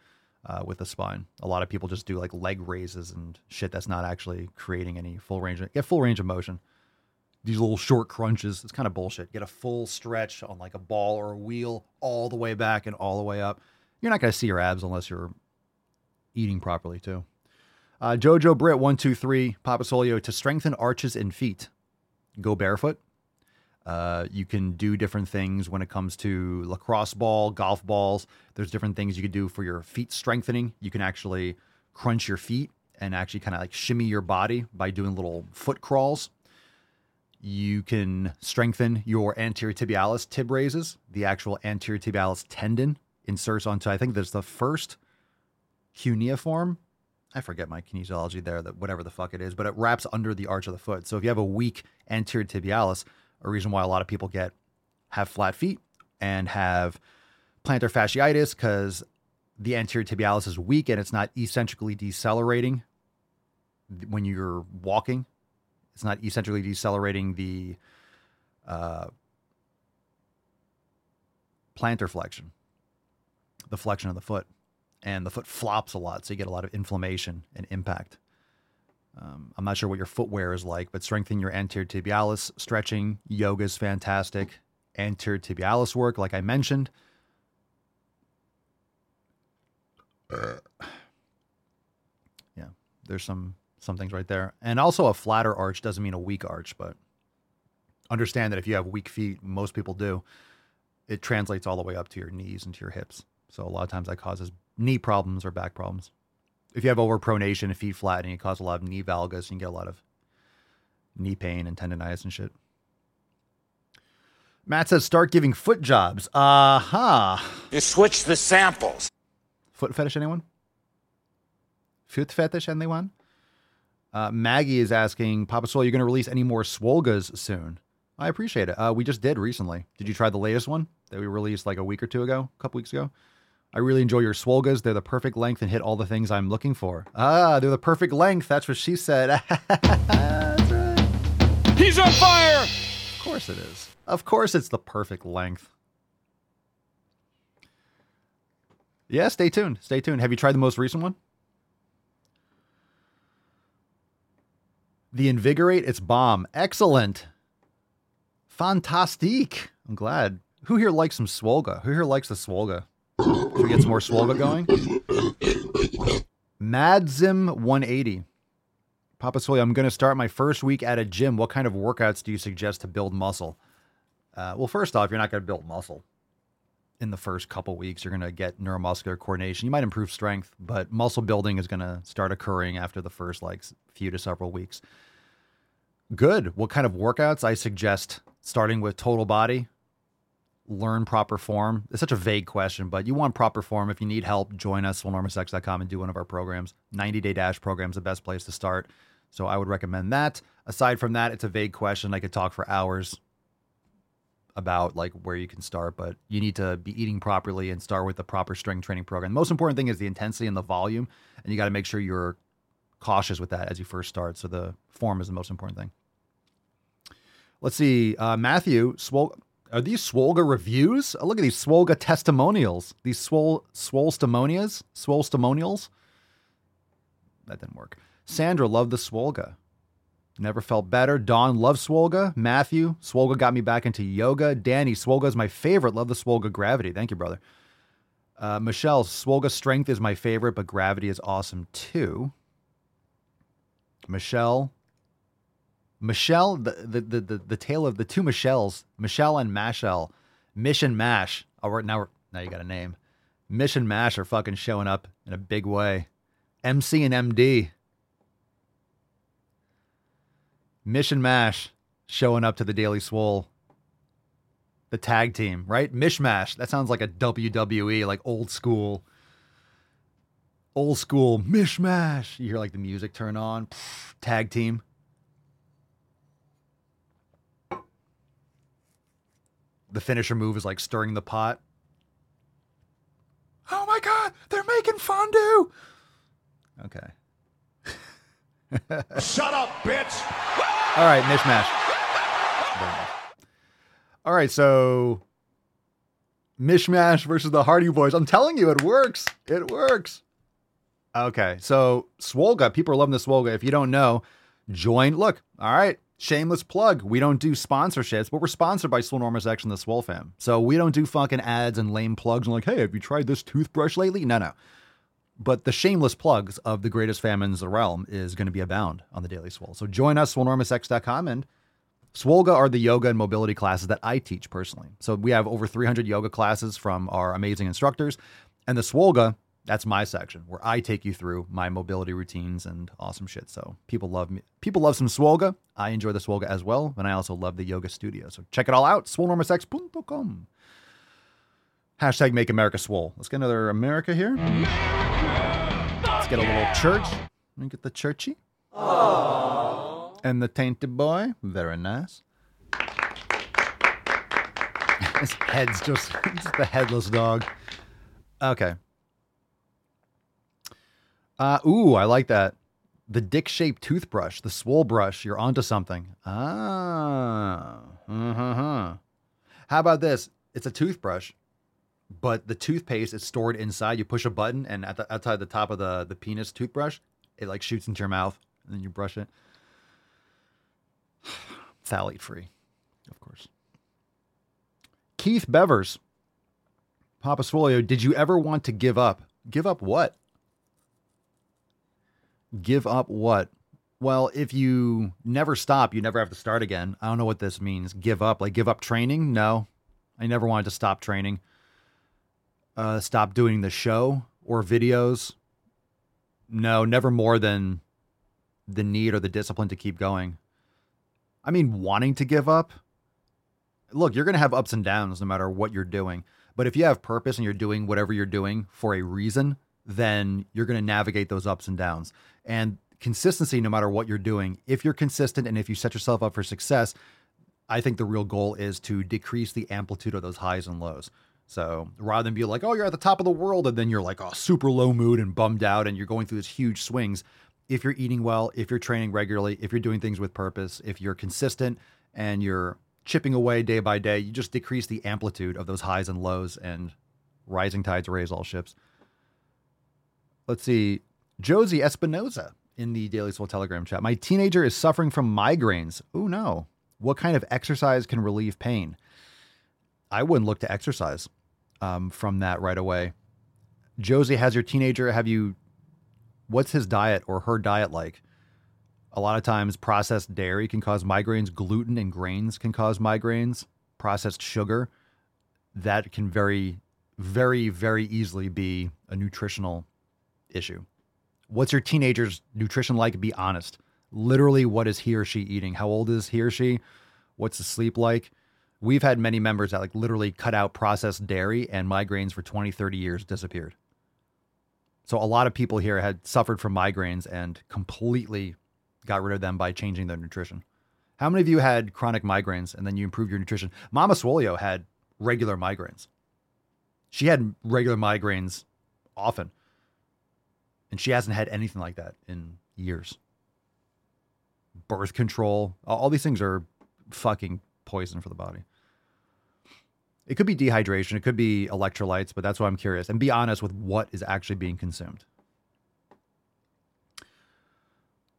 with the spine. A lot of people just do like leg raises and shit that's not actually creating any full range of motion. These little short crunches, it's kind of bullshit. Get a full stretch on like a ball or a wheel all the way back and all the way up. You're not going to see your abs unless you're eating properly too. Jojo Britt, 123, Papa Swolio, to strengthen arches and feet. Go barefoot. You can do different things when it comes to lacrosse ball, golf balls. There's different things you could do for your feet strengthening. You can actually crunch your feet and actually kind of like shimmy your body by doing little foot crawls. You can strengthen your anterior tibialis, tib raises. The actual anterior tibialis tendon inserts onto, I think there's the first cuneiform. I forget my kinesiology there, that whatever the fuck it is, but it wraps under the arch of the foot. So if you have a weak anterior tibialis, a reason why a lot of people have flat feet and have plantar fasciitis, because the anterior tibialis is weak and it's not eccentrically decelerating when you're walking. It's not eccentrically decelerating the plantar flexion, the flexion of the foot. And the foot flops a lot, so you get a lot of inflammation and impact. I'm not sure what your footwear is like, but strengthen your anterior tibialis. Stretching, yoga is fantastic. Anterior tibialis work, like I mentioned. Yeah, there's some things right there. And also, a flatter arch doesn't mean a weak arch, but understand that if you have weak feet, most people do, it translates all the way up to your knees and to your hips. So a lot of times that causes knee problems or back problems. If you have overpronation and feet flattening, it causes a lot of knee valgus. You can get a lot of knee pain and tendonitis and shit. Matt says, start giving foot jobs. Aha. You switch the samples. Foot fetish, anyone? Foot fetish, anyone? Maggie is asking, Papa Swole, you're going to release any more Swolgas soon? I appreciate it. We just did recently. Did you try the latest one that we released like a couple weeks ago? I really enjoy your Swolgas. They're the perfect length and hit all the things I'm looking for. Ah, they're the perfect length. That's what she said. That's right. He's on fire. Of course it is. Of course it's the perfect length. Yeah, stay tuned. Stay tuned. Have you tried the most recent one? The Invigorate, it's bomb. Excellent. Fantastique. I'm glad. Who here likes some Swolga? Who here likes the Swolga? Should we get some more Swolga going? Madzim180. Papa Swolio, I'm going to start my first week at a gym. What kind of workouts do you suggest to build muscle? Well, first off, you're not going to build muscle in the first couple weeks. You're going to get neuromuscular coordination. You might improve strength, but muscle building is going to start occurring after the first few to several weeks. Good. What kind of workouts? I suggest starting with total body. Learn proper form. It's such a vague question, but you want proper form. If you need help, join us, SwoleNormousX.com, and do one of our programs. 90-Day Dash program is the best place to start. So I would recommend that. Aside from that, it's a vague question. I could talk for hours about where you can start, but you need to be eating properly and start with the proper strength training program. The most important thing is the intensity and the volume, and you got to make sure you're cautious with that as you first start. So the form is the most important thing. Let's see. Matthew, Swole... Are these Swolga reviews? Oh, look at these Swolga testimonials. These Swolestimonials? That didn't work. Sandra loved the Swolga. Never felt better. Dawn loves Swolga. Matthew, Swolga got me back into yoga. Danny, Swolga is my favorite. Love the Swolga gravity. Thank you, brother. Michelle, Swolga strength is my favorite, but gravity is awesome too. Michelle, the tale of the two Michelles, Michelle and Mashelle, Mish and Mash. Oh, now you got a name. Mish and Mash are fucking showing up in a big way. MC and MD. Mish and Mash showing up to the Daily Swole. The tag team, right? Mishmash. That sounds like a WWE, like old school Mishmash. You hear the music turn on. Pfft, tag team. The finisher move is stirring the pot. Oh my God, they're making fondue. Okay. Shut up, bitch. All right, Mishmash. All right, so Mishmash versus the Hardy Boys. I'm telling you, it works. It works. Okay, so Swolga, people are loving the Swolga. If you don't know, join. Look, all right. Shameless plug. We don't do sponsorships, but we're sponsored by Swolenormous X and the SwoleFam. So we don't do fucking ads and lame plugs and hey, have you tried this toothbrush lately? No. But the shameless plugs of the greatest fam in the realm is going to be abound on the Daily Swole. So join us, SwoleNormousX.com, and Swolga are the yoga and mobility classes that I teach personally. So we have over 300 yoga classes from our amazing instructors, and the Swolga, that's my section where I take you through my mobility routines and awesome shit. So people love me. People love some Swolga. I enjoy the Swolga as well. And I also love the yoga studio. So check it all out. SwoleNormousX.com. # Make America Swole. Let's get another America here. America, let's get a little church. Let me get the churchy. Aww. And the tainted boy. Very nice. His head's just the headless dog. Okay. Ooh, I like that. The dick-shaped toothbrush, the swole brush, you're onto something. Ah. Uh-huh. How about this? It's a toothbrush, but the toothpaste is stored inside. You push a button, and outside the top of the penis toothbrush, it shoots into your mouth, and then you brush it. Phthalate-free, of course. Keith Bevers. Papa Swolio, did you ever want to give up? Give up what? Give up what? Well, if you never stop, you never have to start again. I don't know what this means. Give up, give up training? No, I never wanted to stop training. Stop doing the show or videos? No, never more than the need or the discipline to keep going. I mean, wanting to give up? Look, you're going to have ups and downs no matter what you're doing. But if you have purpose and you're doing whatever you're doing for a reason, then you're going to navigate those ups and downs. And consistency, no matter what you're doing, if you're consistent and if you set yourself up for success, I think the real goal is to decrease the amplitude of those highs and lows. So rather than be oh, you're at the top of the world, and then you're oh, super low mood and bummed out, and you're going through these huge swings. If you're eating well, if you're training regularly, if you're doing things with purpose, if you're consistent and you're chipping away day by day, you just decrease the amplitude of those highs and lows, and rising tides raise all ships. Let's see. Josie Espinoza in the Daily Swole Telegram chat. My teenager is suffering from migraines. Oh, no. What kind of exercise can relieve pain? I wouldn't look to exercise from that right away. Josie, has your teenager, have you what's his diet or her diet like? A lot of times processed dairy can cause migraines. Gluten and grains can cause migraines. Processed sugar, that can very, very, very easily be a nutritional issue. What's your teenager's nutrition like? Be honest. Literally, what is he or she eating? How old is he or she? What's the sleep like? We've had many members that like literally cut out processed dairy and migraines for 20, 30 years disappeared. So a lot of people here had suffered from migraines and completely got rid of them by changing their nutrition. How many of you had chronic migraines and then you improved your nutrition? Mama Swolio had regular migraines. She had regular migraines often. And she hasn't had anything like that in years. Birth control. All these things are fucking poison for the body. It could be dehydration. It could be electrolytes, but that's why I'm curious. And be honest with what is actually being consumed.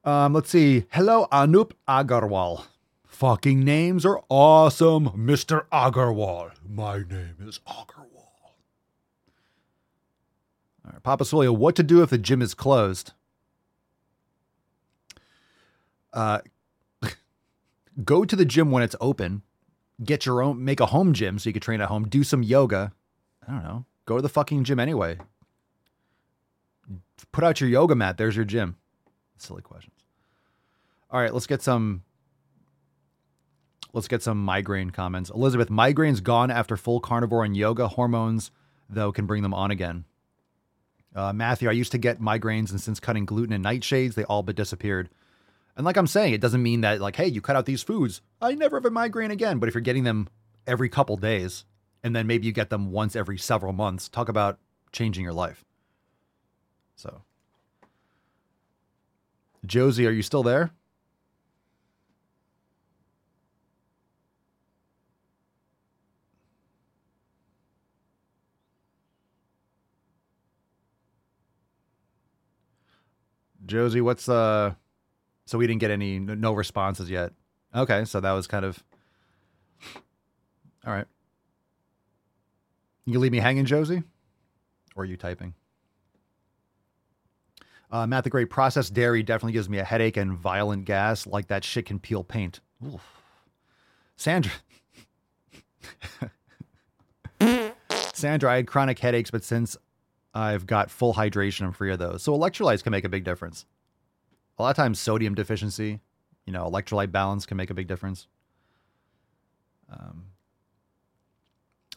Let's see. Hello, Anup Agarwal. Fucking names are awesome, Mr. Agarwal. My name is Agarwal. All right, Papa Swolio, what to do if the gym is closed? Go to the gym when it's open. Get your own, make a home gym so you can train at home. Do some yoga. I don't know. Go to the fucking gym anyway. Put out your yoga mat. There's your gym. Silly questions. All right, let's get some migraine comments. Elizabeth, migraines gone after full carnivore and yoga. Hormones, though, can bring them on again. Matthew, I used to get migraines, and since cutting gluten and nightshades, they all but disappeared. And like I'm saying, it doesn't mean that like, hey, you cut out these foods, I never have a migraine again. But if you're getting them every couple days, and then maybe you get them once every several months, talk about changing your life. So Josie, are you still there? Josie, what's so we didn't get any, no responses yet. Okay. So that was kind of, all right. You can leave me hanging, Josie, or are you typing? Matt the Great, processed dairy definitely gives me a headache and violent gas. Like that shit can peel paint. Oof. Sandra. Sandra, I had chronic headaches, but since I've got full hydration, I'm free of those. So electrolytes can make a big difference. A lot of times sodium deficiency, you know, electrolyte balance can make a big difference.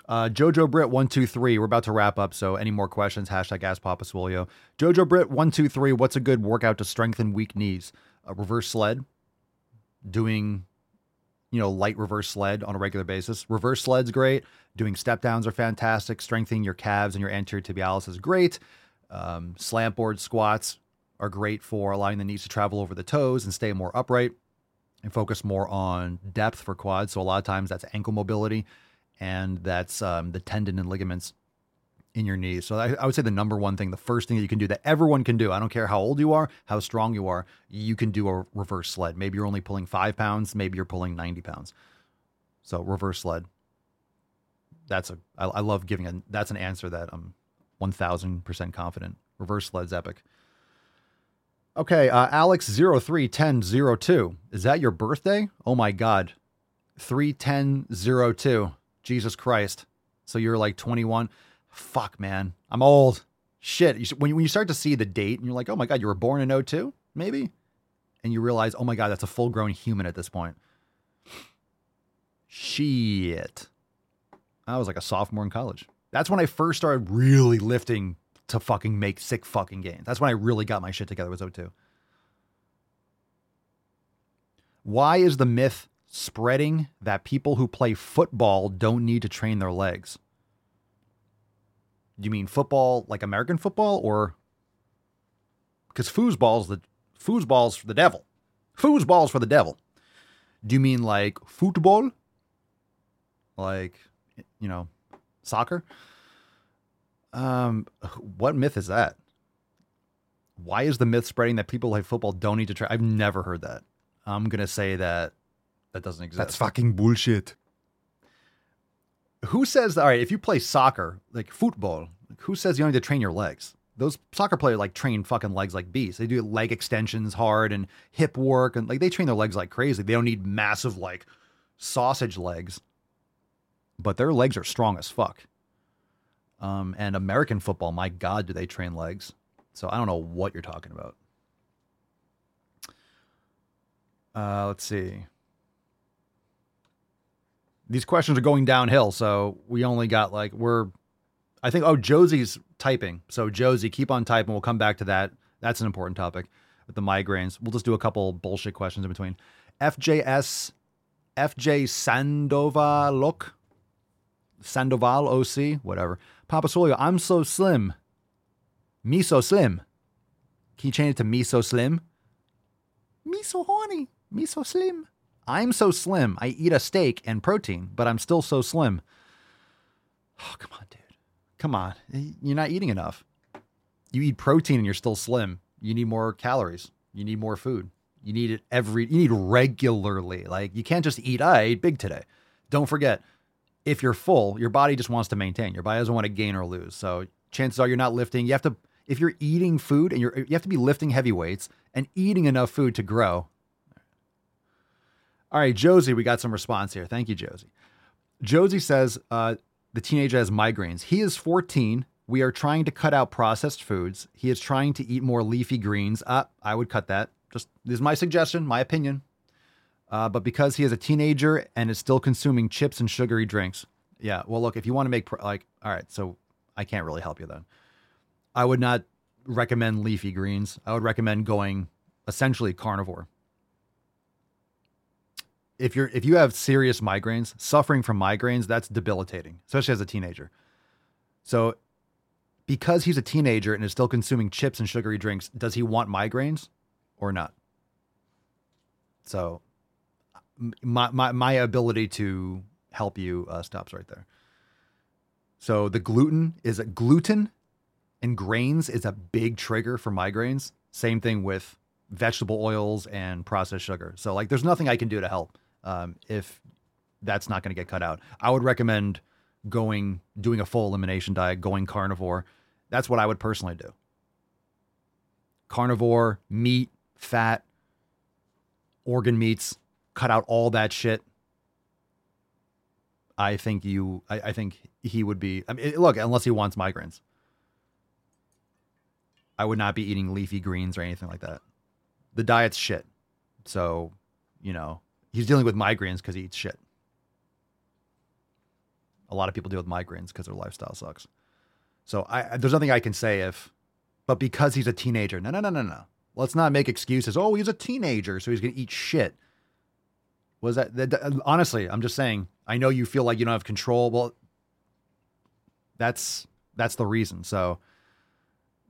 Jojo Britt 123. We're about to wrap up. So any more questions? Hashtag ask Papa Swolio. Jojo Britt 123. What's a good workout to strengthen weak knees? Reverse sled. Doing, you know, light reverse sled on a regular basis. Reverse sled's great. Doing step downs are fantastic. Strengthening your calves and your anterior tibialis is great. Slant board squats are great for allowing the knees to travel over the toes and stay more upright, and focus more on depth for quads. So a lot of times that's ankle mobility, and that's the tendon and ligaments in your knees. So I would say the number one thing, the first thing that you can do that everyone can do, I don't care how old you are, how strong you are, you can do a reverse sled. Maybe you're only pulling 5 pounds, maybe you're pulling 90 pounds. So reverse sled. I love giving that's an answer that I'm 1000% confident. Reverse sled's epic. Okay, Alex031002. Is that your birthday? Oh my God. 31002. Jesus Christ. So you're like 21. Fuck, man. I'm old. Shit. When you start to see the date and you're like, oh my God, you were born in 02, maybe? And you realize, oh my God, that's a full grown human at this point. Shit. I was like a sophomore in college. That's when I first started really lifting to fucking make sick fucking gains. That's when I really got my shit together, was 02. Why is the myth spreading that people who play football don't need to train their legs? Do you mean football, like American football, or? Because foosball's for the devil. Foosball's for the devil. Do you mean like football? Like, you know, soccer? What myth is that? Why is the myth spreading that people who play football don't need to try? I've never heard that. I'm going to say that doesn't exist. That's fucking bullshit. Who says, all right, if you play soccer, like football, who says you don't need to train your legs? those soccer players like train fucking legs like beasts. They do leg extensions hard and hip work, and like they train their legs like crazy. They don't need massive like sausage legs, but their legs are strong as fuck. And American football, my God, do they train legs? So I don't know what you're talking about. Let's see. These questions are going downhill, so we only got like, I think, Josie's typing. So Josie, keep on typing. We'll come back to that. That's an important topic with the migraines. We'll just do a couple bullshit questions in between. FJ Sandoval OC, whatever. Papa Swolio, I'm so slim. Me so slim. Can you change it to me so slim? Me so horny. Me so slim. I'm so slim. I eat a steak and protein, but I'm still so slim. Oh, come on, dude. Come on. You're not eating enough. You eat protein and you're still slim. You need more calories. You need more food. You need it you need regularly. Like, you can't just eat, I ate big today. Don't forget, if you're full, your body just wants to maintain. Your body doesn't want to gain or lose. So chances are you're not lifting. You have to, if you're eating food and you have to be lifting heavy weights and eating enough food to grow. All right, Josie, we got some response here. Thank you, Josie. Josie says, the teenager has migraines. He is 14. We are trying to cut out processed foods. He is trying to eat more leafy greens. I would cut that. Just, this is my suggestion, my opinion. But because he is a teenager and is still consuming chips and sugary drinks. Yeah, well, look, if you want to make, all right, so I can't really help you then. I would not recommend leafy greens. I would recommend going essentially carnivore. If you have serious migraines, suffering from migraines, that's debilitating, especially as a teenager. So because he's a teenager and is still consuming chips and sugary drinks, does he want migraines or not? So my ability to help you stops right there. So the gluten and grains is a big trigger for migraines. Same thing with vegetable oils and processed sugar. So like, there's nothing I can do to help. If that's not going to get cut out, I would recommend doing a full elimination diet, going carnivore. That's what I would personally do. Carnivore, meat, fat, organ meats, cut out all that shit. I think he would be, look, unless he wants migraines, I would not be eating leafy greens or anything like that. The diet's shit. So, he's dealing with migraines because he eats shit. A lot of people deal with migraines because their lifestyle sucks. So there's nothing I can say but because he's a teenager, no. Let's not make excuses. Oh, he's a teenager, so he's going to eat shit. Was that honestly, I'm just saying, I know you feel like you don't have control. Well, that's the reason. So,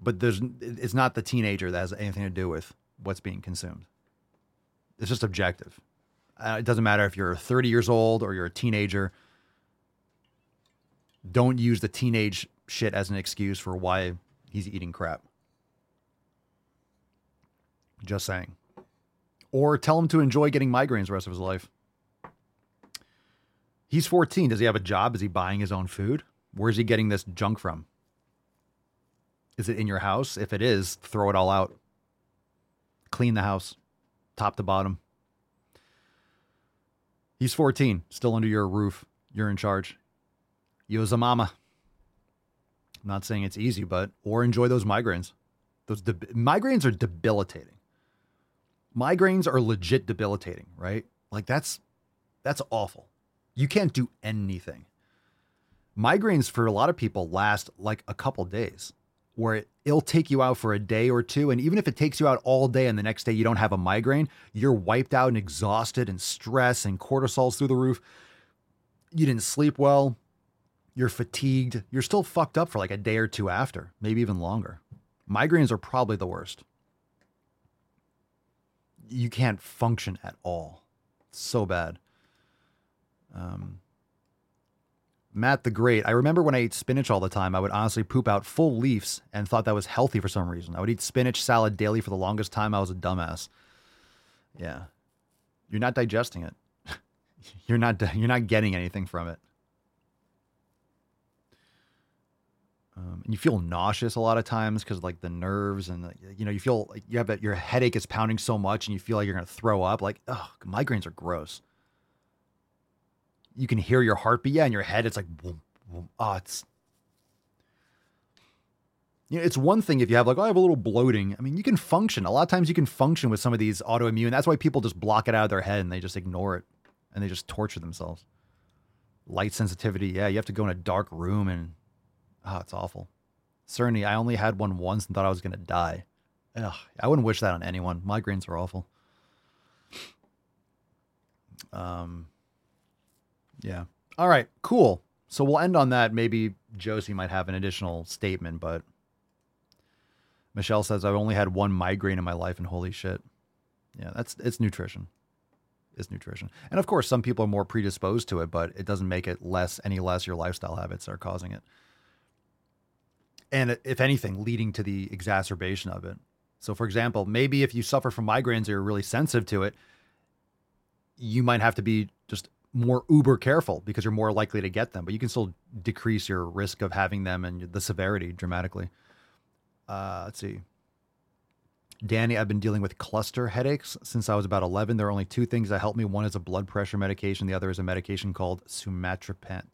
but it's not the teenager that has anything to do with what's being consumed. It's just objective. It doesn't matter if you're 30 years old or you're a teenager. Don't use the teenage shit as an excuse for why he's eating crap. Just saying. Or tell him to enjoy getting migraines the rest of his life. He's 14. Does he have a job? Is he buying his own food? Where's he getting this junk from? Is it in your house? If it is, throw it all out. Clean the house, top to bottom. He's 14, still under your roof. You're in charge. You's a mama. I'm not saying it's easy, or enjoy those migraines. Those migraines are debilitating. Migraines are legit debilitating, right? Like that's awful. You can't do anything. Migraines for a lot of people last like a couple days, where it'll take you out for a day or two. And even if it takes you out all day and the next day you don't have a migraine, you're wiped out and exhausted and stress and cortisol's through the roof. You didn't sleep well. You're fatigued. You're still fucked up for like a day or two after, maybe even longer. Migraines are probably the worst. You can't function at all. It's so bad. Matt the Great. I remember when I ate spinach all the time, I would honestly poop out full leaves and thought that was healthy for some reason. I would eat spinach salad daily for the longest time. I was a dumbass. Yeah. You're not digesting it. You're not getting anything from it. And you feel nauseous a lot of times because like the nerves and you know, you feel like you have that, your headache is pounding so much and you feel like you're going to throw up. Like, oh, migraines are gross. You can hear your heartbeat. Yeah. In your head, it's like, boom, boom. Oh, it's, you know, it's one thing if you have like, oh, I have a little bloating. I mean, you can function. A lot of times you can function with some of these autoimmune. That's why people just block it out of their head and they just ignore it and they just torture themselves. Light sensitivity. Yeah. You have to go in a dark room and, oh, it's awful. Certainly, I only had one once and thought I was going to die. Ugh, I wouldn't wish that on anyone. Migraines are awful. Yeah. All right, cool. So we'll end on that. Maybe Josie might have an additional statement, but Michelle says, I've only had one migraine in my life and holy shit. Yeah, it's nutrition. It's nutrition. And of course, some people are more predisposed to it, but it doesn't make it less, any less your lifestyle habits are causing it. And if anything, leading to the exacerbation of it. So for example, maybe if you suffer from migraines or you're really sensitive to it, you might have to be just more uber careful because you're more likely to get them, but you can still decrease your risk of having them and the severity dramatically. Let's see. Danny, I've been dealing with cluster headaches since I was about 11. There are only two things that help me. One is a blood pressure medication. The other is a medication called sumatriptan.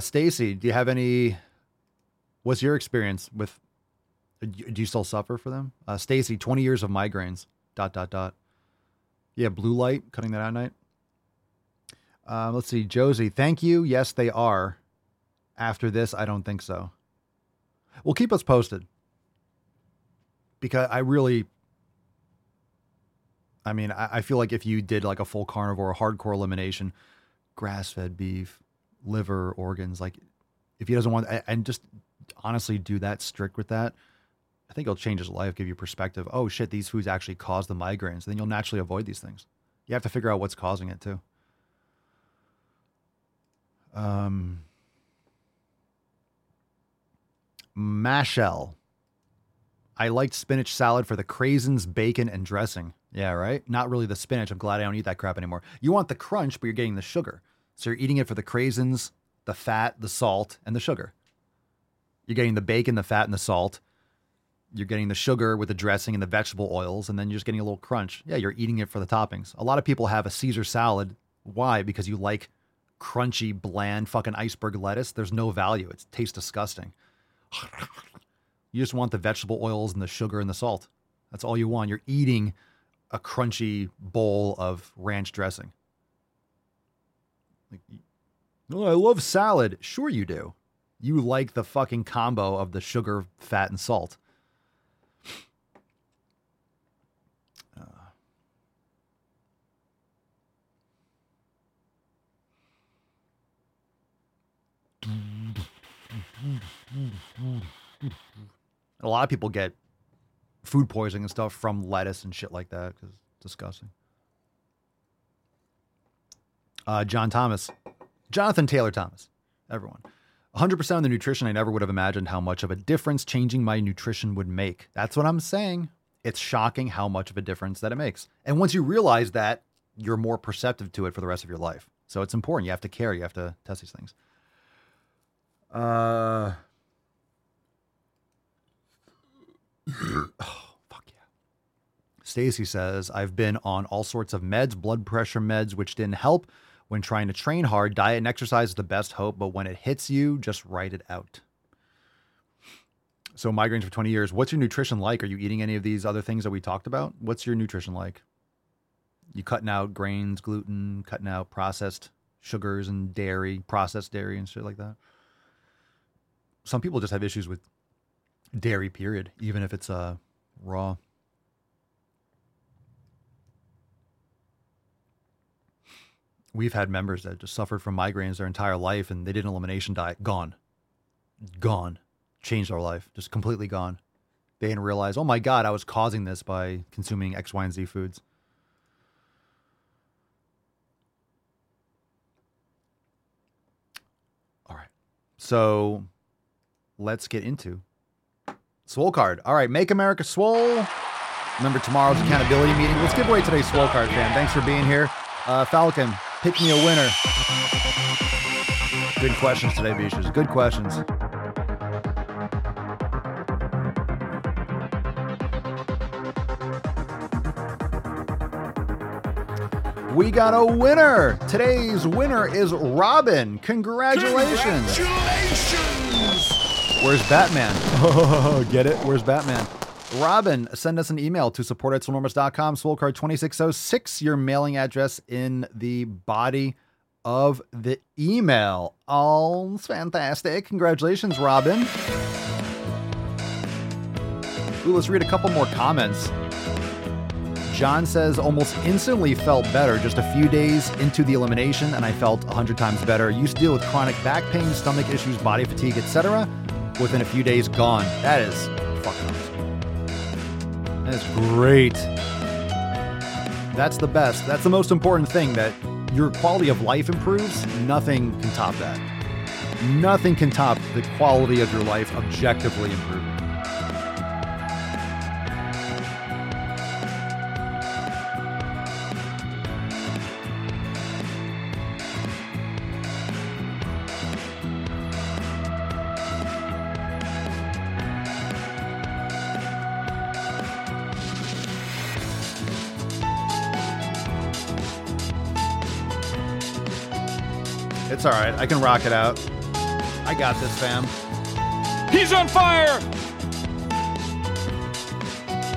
Stacy, do you have any, what's your experience with, do you still suffer for them? Stacy, 20 years of migraines, ... Yeah. Blue light, cutting that out at night. Let's see. Josie, thank you. Yes, they are. After this, I don't think so. Well, keep us posted because I feel like if you did like a full carnivore, a hardcore elimination, grass-fed beef, liver, organs, like if he doesn't want, and just honestly do that strict with that, I think it'll change his life, give you perspective. Oh shit, these foods actually cause the migraines. Then you'll naturally avoid these things. You have to figure out what's causing it too. Mashel, I liked spinach salad for the craisins, bacon, and dressing. Yeah, right? Not really the spinach. I'm glad I don't eat that crap anymore. You want the crunch, but you're getting the sugar. So you're eating it for the craisins, the fat, the salt, and the sugar. You're getting the bacon, the fat, and the salt. You're getting the sugar with the dressing and the vegetable oils, and then you're just getting a little crunch. Yeah, you're eating it for the toppings. A lot of people have a Caesar salad. Why? Because you like crunchy, bland, fucking iceberg lettuce. There's no value. It tastes disgusting. You just want the vegetable oils and the sugar and the salt. That's all you want. You're eating a crunchy bowl of ranch dressing. Like, oh, I love salad. Sure you do. You like the fucking combo of the sugar, fat, and salt. A lot of people get food poisoning and stuff from lettuce and shit like that because it's disgusting. John Thomas, Jonathan Taylor Thomas, everyone. 100% of the nutrition. I never would have imagined how much of a difference changing my nutrition would make. That's what I'm saying. It's shocking how much of a difference that it makes. And once you realize that, you're more perceptive to it for the rest of your life. So it's important. You have to care. You have to test these things. Oh, fuck yeah. Stacy says, I've been on all sorts of meds, blood pressure meds, which didn't help. When trying to train hard, diet and exercise is the best hope, but when it hits you, just write it out. So migraines for 20 years. What's your nutrition like? Are you eating any of these other things that we talked about? What's your nutrition like? You cutting out grains, gluten, cutting out processed sugars and dairy, processed dairy and shit like that? Some people just have issues with dairy, period, even if it's raw. We've had members that just suffered from migraines their entire life and they did an elimination diet. Gone. Changed their life. Just completely gone. They didn't realize, oh my God, I was causing this by consuming X, Y, and Z foods. All right. So let's get into Swole Card. All right. Make America Swole. Remember tomorrow's accountability meeting. Let's give away today's Swole Card, fam. Thanks for being here. Falcon. Pick me a winner. Good questions today, Beaches. Good questions. We got a winner. Today's winner is Robin. Congratulations. Where's Batman? Oh, get it? Where's Batman? Robin, send us an email to support@swolenormous.com. SwoleCard 2606. Your mailing address in the body of the email. All fantastic. Congratulations, Robin. Ooh, let's read a couple more comments. John says, almost instantly felt better just a few days into the elimination, and I felt 100 times better. Used to deal with chronic back pain, stomach issues, body fatigue, etc. Within a few days, gone. That is fucking awesome. That is great. That's the best. That's the most important thing, that your quality of life improves. Nothing can top that. Nothing can top the quality of your life objectively improving. It's all right. I can rock it out. I got this, fam. He's on fire!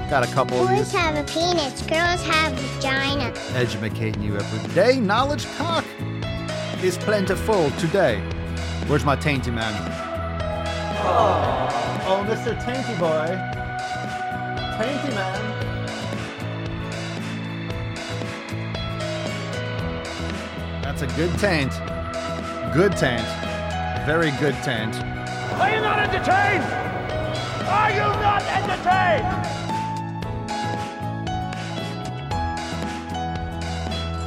Got a couple of these. Boys have a penis. Girls have vagina. Edumacating you every day. Knowledge cock is plentiful today. Where's my tainty man? Oh, Mr. Tainty boy. Tainty man. That's a good taint. Good taint. Very good taint. Are you not entertained? Are you not entertained?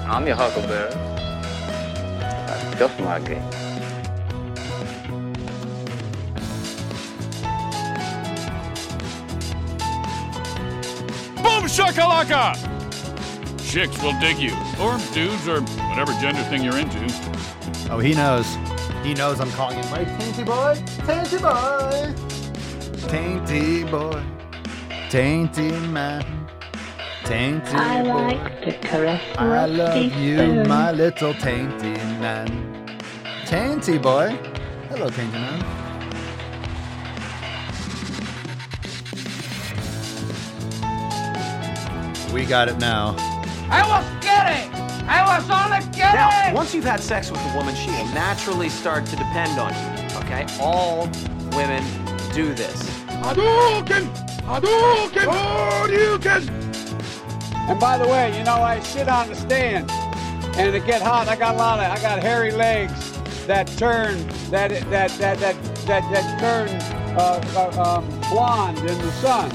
I'm your huckleberry. That's just my game. Boom shakalaka! Chicks will dig you. Or dudes, or whatever gender thing you're into. Oh, he knows. He knows I'm calling him, right? Tainty boy. Tainty boy. Tainty boy. Tainty man. Tainty boy. I like to caress my teaspoon. I love you, my little tainty man. Tainty boy. Hello, tainty man. We got it now. I was getting. I was only kidding! Now, once you've had sex with a woman, she will naturally start to depend on you, okay? All women do this. Hadouken! Hadouken! Hadouken! And by the way, you know, I sit on the stand, and it get hot. I got hairy legs that turn, blonde in the sun.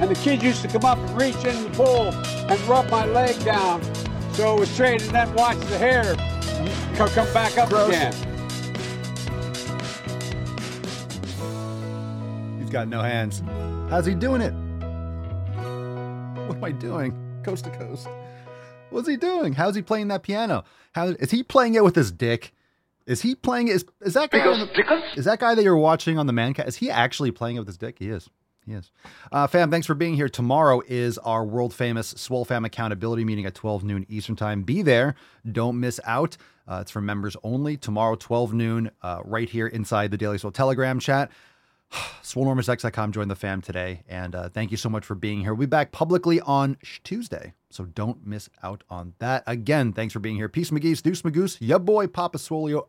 And the kids used to come up and reach in the pool and rub my leg down. So it was straight, and then watch the hair come back up. Gross. Again. He's got no hands. How's he doing it? What am I doing? Coast to coast. What's he doing? How's he playing that piano? How is he playing it with his dick? Is he playing it? Is that guy? Is that guy that you're watching on the man cat? Is he actually playing it with his dick? He is. Yes. Fam, thanks for being here. Tomorrow is our world-famous SwoleFam accountability meeting at 12 noon Eastern time. Be there. Don't miss out. It's for members only. Tomorrow, 12 noon, right here inside the Daily Swole Telegram chat. SwoleNormousX.com. Join the fam today. And thank you so much for being here. We'll be back publicly on Tuesday, so don't miss out on that. Again, thanks for being here. Peace, McGee's, Deuce Magoose, ya boy, Papa Swolio.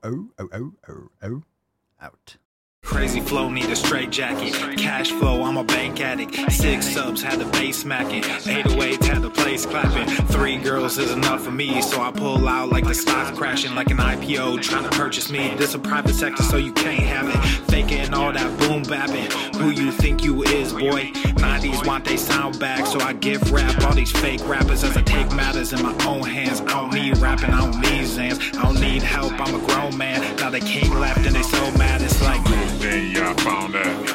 Out. Crazy flow, need a straight jacket. Cash flow, I'm a bank addict. 6 subs, had the bass smacking. 808s, had the place clapping. 3 girls is enough for me, so I pull out like the stock crashing, like an IPO trying to purchase me. This a private sector, so you can't have it. Faking all that boom bapping. Who you think you is, boy? 90s want they sound back, so I give rap all these fake rappers as I take matters in my own hands. I don't need rapping, I don't need Zans, I don't need help, I'm a grown man. Now they can't laugh, then they so mad, it's like. Then y'all found out.